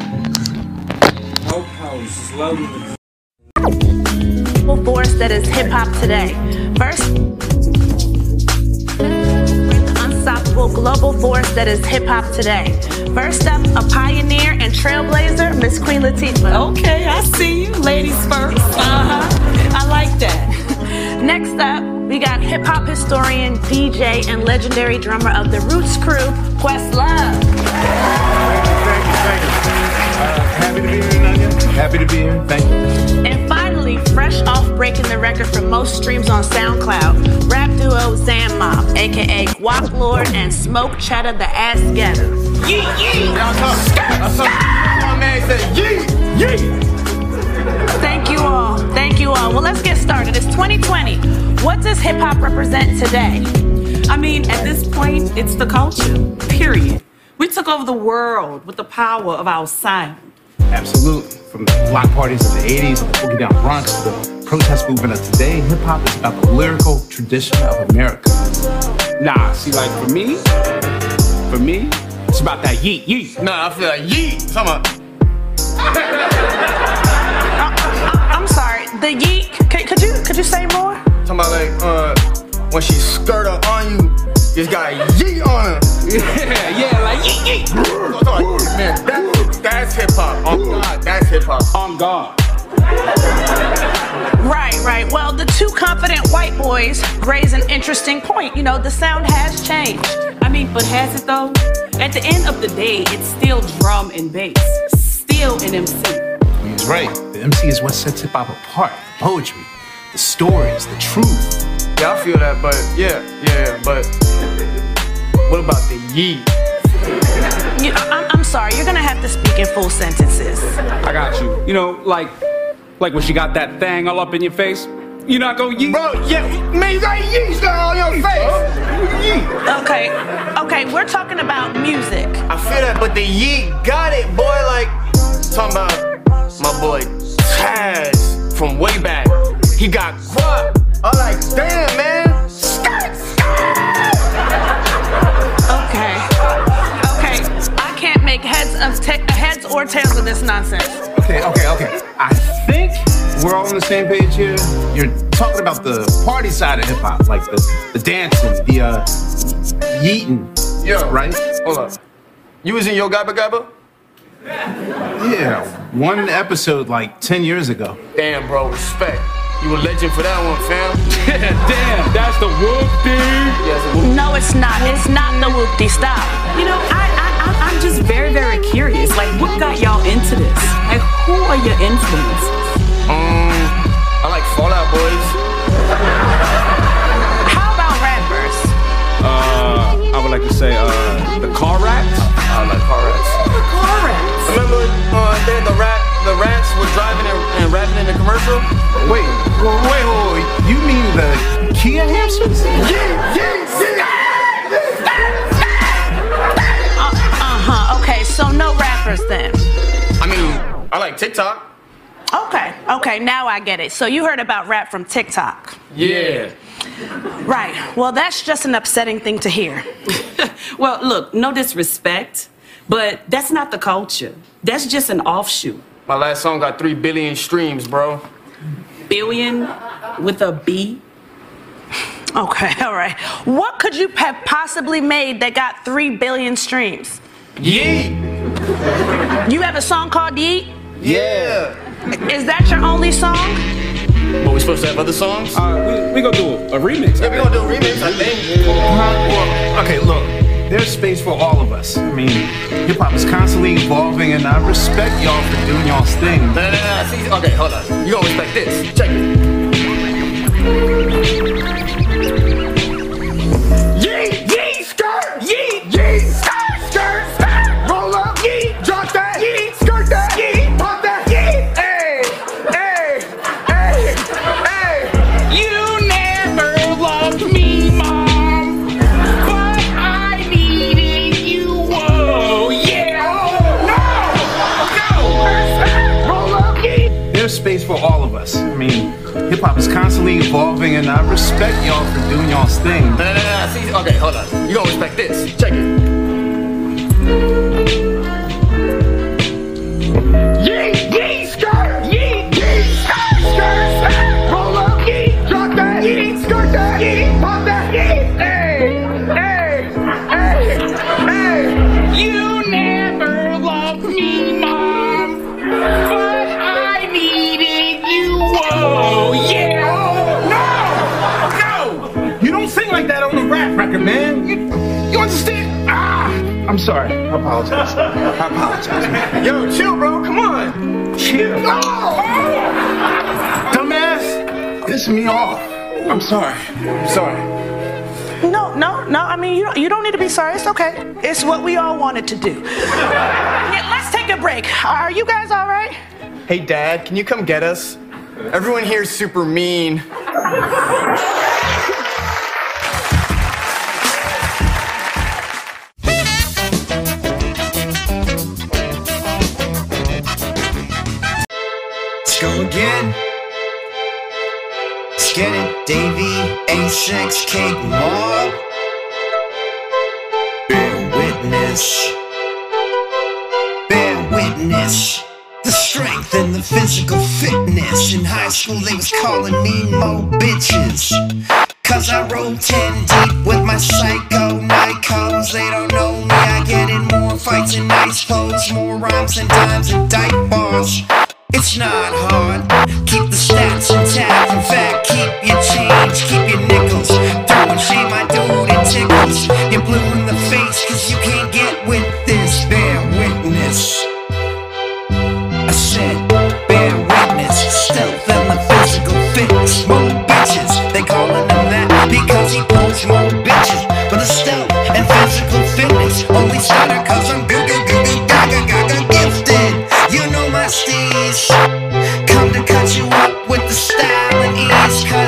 Full force that is hip-hop today. First, global force that is hip-hop today. First up, a pioneer and trailblazer, Miss Queen Latifah. Okay, I see you. Ladies first. Uh-huh. I like that. Next up, we got hip-hop historian, DJ, and legendary drummer of the Roots crew, Questlove. Thank you. Happy to be here, Nanya. Happy to be here. Thank you. And finally, fresh off breaking the record for most streams on SoundCloud, rap duo Zam Mob, aka Guap Lord and Smoke Cheddar the Ass Getter. Yee yee! My man said yee yee! Thank you all. Thank you all. Well, let's get started. It's 2020. What does hip hop represent today? I mean, at this point, it's the culture. Period. We took over the world with the power of our sound. Absolutely. From the block parties of the 80s, to the Boogie Down Bronx, to the protest movement of today, hip-hop is about the lyrical tradition of America. Nah, see, like, for me, it's about that yeet, yeet. Nah, I feel like yeet, so I'm sorry, the yeet, could you say more? I'm talking about, like, when she skirt up on you, just got a yeet on her. Yeah, like yeet, yeet. Man, that's hip-hop. On God, that's hip-hop. On God. Right. Well, the two confident white boys raise an interesting point. You know, the sound has changed. I mean, but has it, though? At the end of the day, it's still drum and bass. Still an MC. He's right. The MC is what sets hip-hop apart. The poetry, the stories, the truth. Yeah, I feel that, but yeah, but what about the yeet? You know, I'm sorry, you're gonna have to speak in full sentences. I got you. You know, like when she got that thing all up in your face. You're not gonna yeet? Bro, yeah, man, you got yeast on your face. Okay, okay, we're talking about music. I feel that, but the yeet got it, boy. Like, talking about my boy Taz from way back. He got quad. I'm like, damn, man. Skirt, skirt. Okay, okay. I can't make heads or tails of this nonsense. Okay, okay, okay. I think we're all on the same page here. You're talking about the party side of hip hop, like the dancing, the yeeting. Yo, right? Hold up. You was in Yo Gabba Gabba? Yeah, one episode like 10 years ago. Damn, bro, respect. You a legend for that one, fam. Yeah, damn, that's the whoop-dee. No, it's not. It's not the whoop-dee. Stop. You know, I'm just very, very curious. Like, what got y'all into this? Like, who are your influences? I like Fall Out Boys. How about rappers? I would like to say the Car Rats. I like Car Rats. The Car Rats. Remember they had the rats were driving and rapping in the commercial? Wait, wait, you mean the Kia hamsters? Yeah, yeah, yeah. Okay, so no rappers then. I mean, I like TikTok. Okay, okay, now I get it. So you heard about rap from TikTok. Yeah. Right, well, that's just an upsetting thing to hear. Well, look, no disrespect, but that's not the culture. That's just an offshoot. My last song got 3 billion streams, bro. Billion with a B? Okay, all right. What could you have possibly made that got 3 billion streams? Yeet. You have a song called Yeet? Yeah. Is that your only song? Are we supposed to have other songs? We gonna do a remix. Yeah, we gonna do a remix, I think. Okay, look, there's space for all of us. I mean, hip-hop is constantly evolving, and I respect y'all for doing y'all's thing. Nah, see, okay, hold on. You gonna respect this. Check it. Yee, yee, skirt! Yee, yee, skirt, skirt, skirt! Roll up, yee, drop that, yee, skirt that, yee! Space for all of us. I mean, hip-hop is constantly evolving, and I respect y'all for doing y'all's thing. Nah, see, okay, hold on. You gonna respect this. Check it. Yee, yee, skirt! Yee, yee, skirt, skirt, skirt! Roll up, yee, drop that, yee, skirt that, yee, pop that, yee! Hey, hey, hey, hey! You never loved me, Mom! Oh, yeah! Oh, no! No! You don't sing like that on the rap record, man. You understand? Ah! I'm sorry. I apologize. I apologize, man. Yo, chill, bro. Come on. Chill. Oh! Oh! Dumbass. Piss me off. I'm sorry. I'm sorry. No, no, no. I mean, you don't need to be sorry. It's okay. It's what we all wanted to do. Yeah, let's take a break. Are you guys all right? Hey, Dad, can you come get us? Everyone here is super mean. Let's go again. Let's get it, Davey. A6 Cake Mob. Bear witness. Bear witness. The strength and the physical fitness. In high school they was calling me Mo Bitches, cause I rolled 10 deep with my psycho Nikos. They don't know me, I get in more fights and nice clothes, more rhymes and dimes and dyke bars. It's not hard, keep the stats intact. In fact, keep your change, keep your nickels. Throwing shame, I do it tickles. You're blue in the face cause you can't get with this. Bear witness. Bear witness, stealth and the physical fitness. Mo bitches, they calling him that because he pulls mo bitches. But the stealth and physical fitness only started cause I'm gaga gifted. You know my steez, come to cut you up with the style and ease.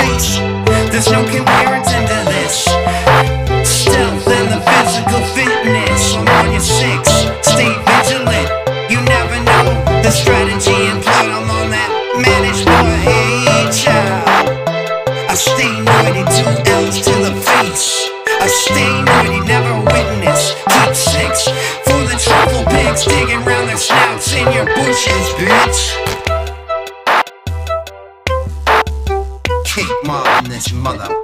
lights. There's no comparison to this. Stealth and the physical fitness. I'm on your six, stay vigilant. You never know the strategy and plot. I'm on that managed by child. I stay naughty, 2 L's to the face. I stay naughty, never witness. Top six, for the truffle pigs digging round their snouts in your bushes, bitch. Cake Mob this motherfucker.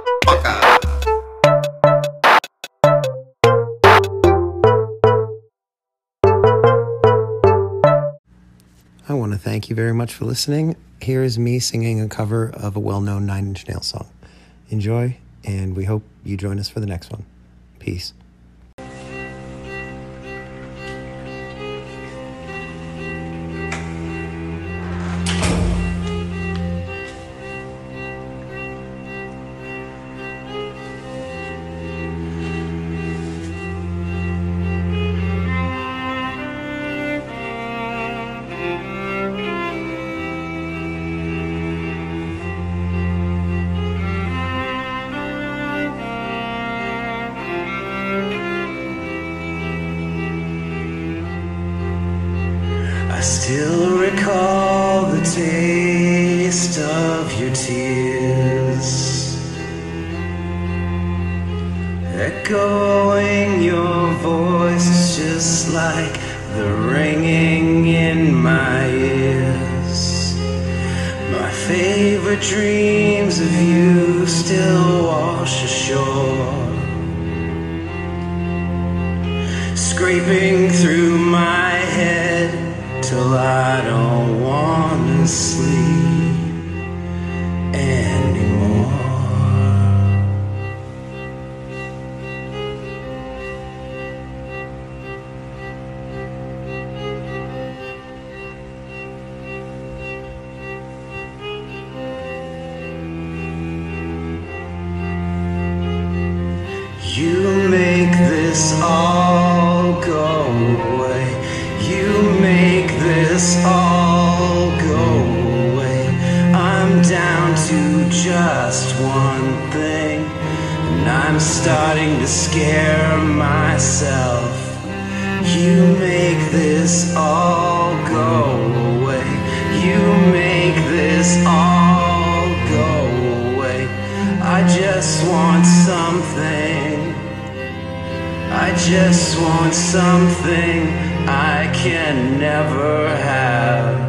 I want to thank you very much for listening. Here is me singing a cover of a well-known Nine Inch Nails song. Enjoy, and we hope you join us for the next one. Peace. Echoing your voice just like the ringing in my ears. My favorite dreams of you still wash ashore, scraping through my head till I don't want to sleep anymore. Starting to scare myself. You make this all go away. You make this all go away. I just want something. I just want something I can never have.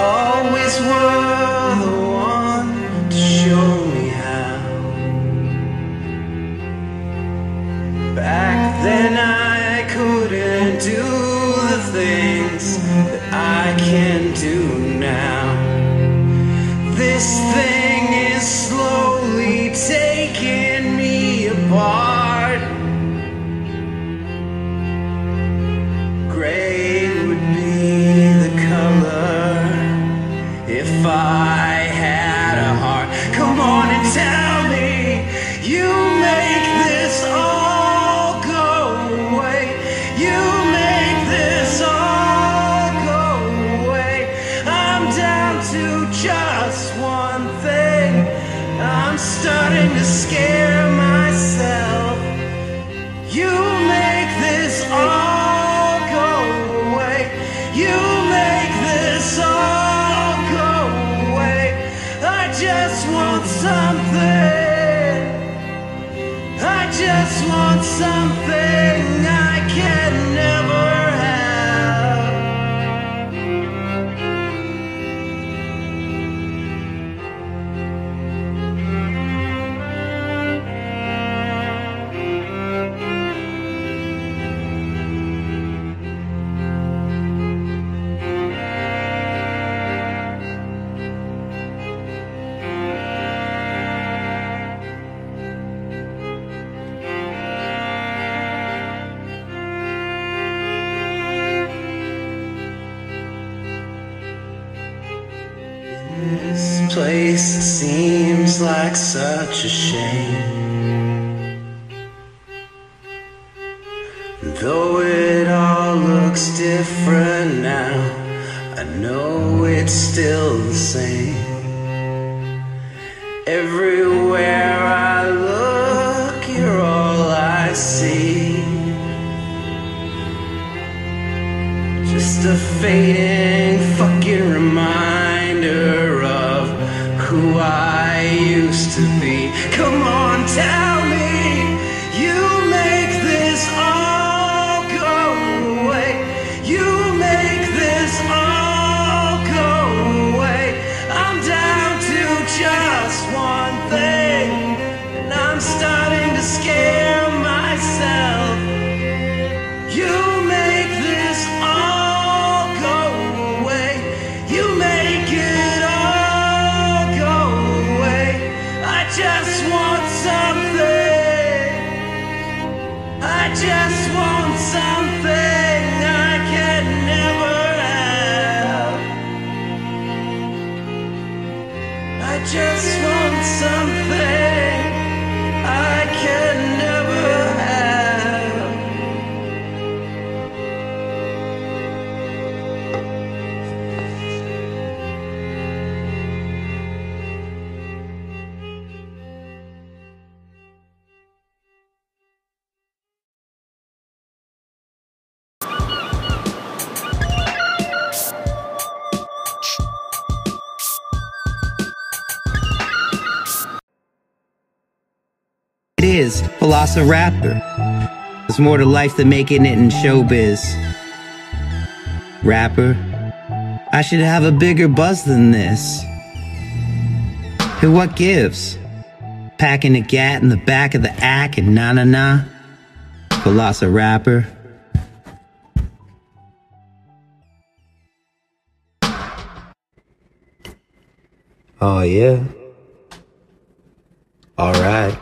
Always were the one to show me how. Back then I couldn't do the things that I can do now. This thing is slowly taking me apart. Gray would be the color if I had a heart. Come on and tell me you make this all go away. You make this all go away. I'm down to just one thing. I'm starting to scare myself. You make this all go away. You make this all. Something. I just want something I can never seems like such a shame. Though it all looks different now, I know it's still the same. Everywhere I look, you're all I see. Just a fading fucking reminder of who I used to be. Come on, tell me you make this all go away. You make this all go away. I'm down to just one thing, and I'm starting to scare myself. You make this all go away. You make it all go away. I just want something. I just want something I can never have. I just want something I can never have. It is Philosoraptor. There's more to life than making it in showbiz. Rapper, I should have a bigger buzz than this. Who what gives? Packing a gat in the back of the ack and na-na-na. Philosoraptor. Oh yeah? Alright.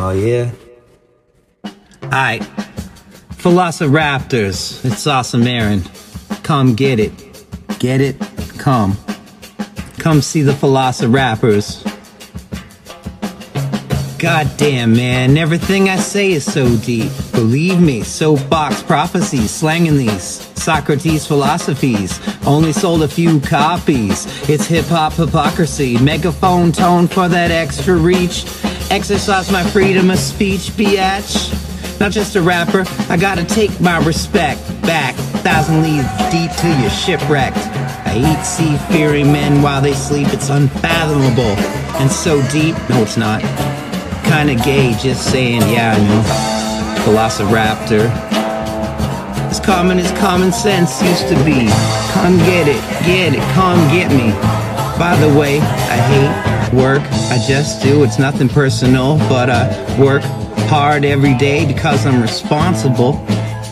Oh yeah? Alright. Philosoraptors, it's awesome errand. Come get it. Get it? Come. Come see the Philosoraptors. Goddamn, man, everything I say is so deep. Believe me, soapbox prophecies, slanging these Socrates philosophies. Only sold a few copies. It's hip-hop hypocrisy. Megaphone tone for that extra reach. Exercise my freedom of speech, biatch. Not just a rapper, I gotta take my respect back. 1,000 leagues deep till you're shipwrecked. I eat sea-fearing men while they sleep. It's unfathomable and so deep. No, it's not. Kinda gay, just saying, yeah, I know. Philosoraptor. As common as common sense used to be. Come get it, come get me. By the way, I hate work, I just do, it's nothing personal, but I work hard every day because I'm responsible.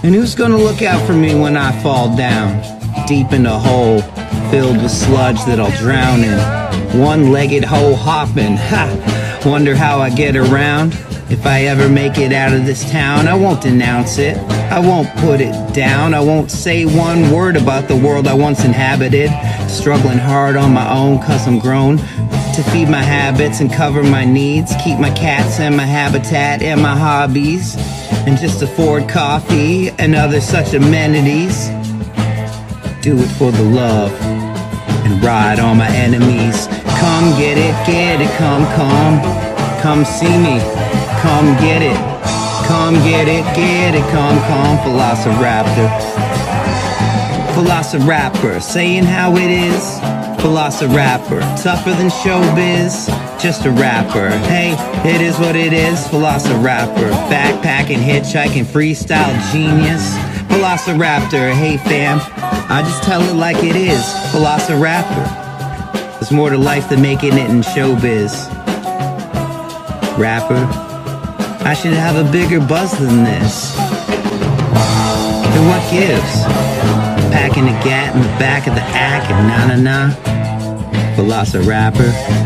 And who's gonna look out for me when I fall down? Deep in a hole, filled with sludge that I'll drown in. One-legged hoe hopping, ha! Wonder how I get around. If I ever make it out of this town, I won't denounce it. I won't put it down. I won't say one word about the world I once inhabited. Struggling hard on my own cause I'm grown. To feed my habits and cover my needs, keep my cats and my habitat and my hobbies, and just afford coffee and other such amenities. Do it for the love and ride on my enemies. Come get it, come, come see me. Come get it, come, Philosoraptor. Philosoraptor, saying how it is. Philosoraptor, tougher than showbiz, just a rapper. Hey, it is what it is, Philosoraptor. Backpacking, hitchhiking, freestyle genius, Philosoraptor. Hey fam, I just tell it like it is, Philosoraptor. There's more to life than making it in showbiz. Rapper, I should have a bigger buzz than this. And what gives? Packing a gat in the back of the ack and na-na-na. Philosoraptor.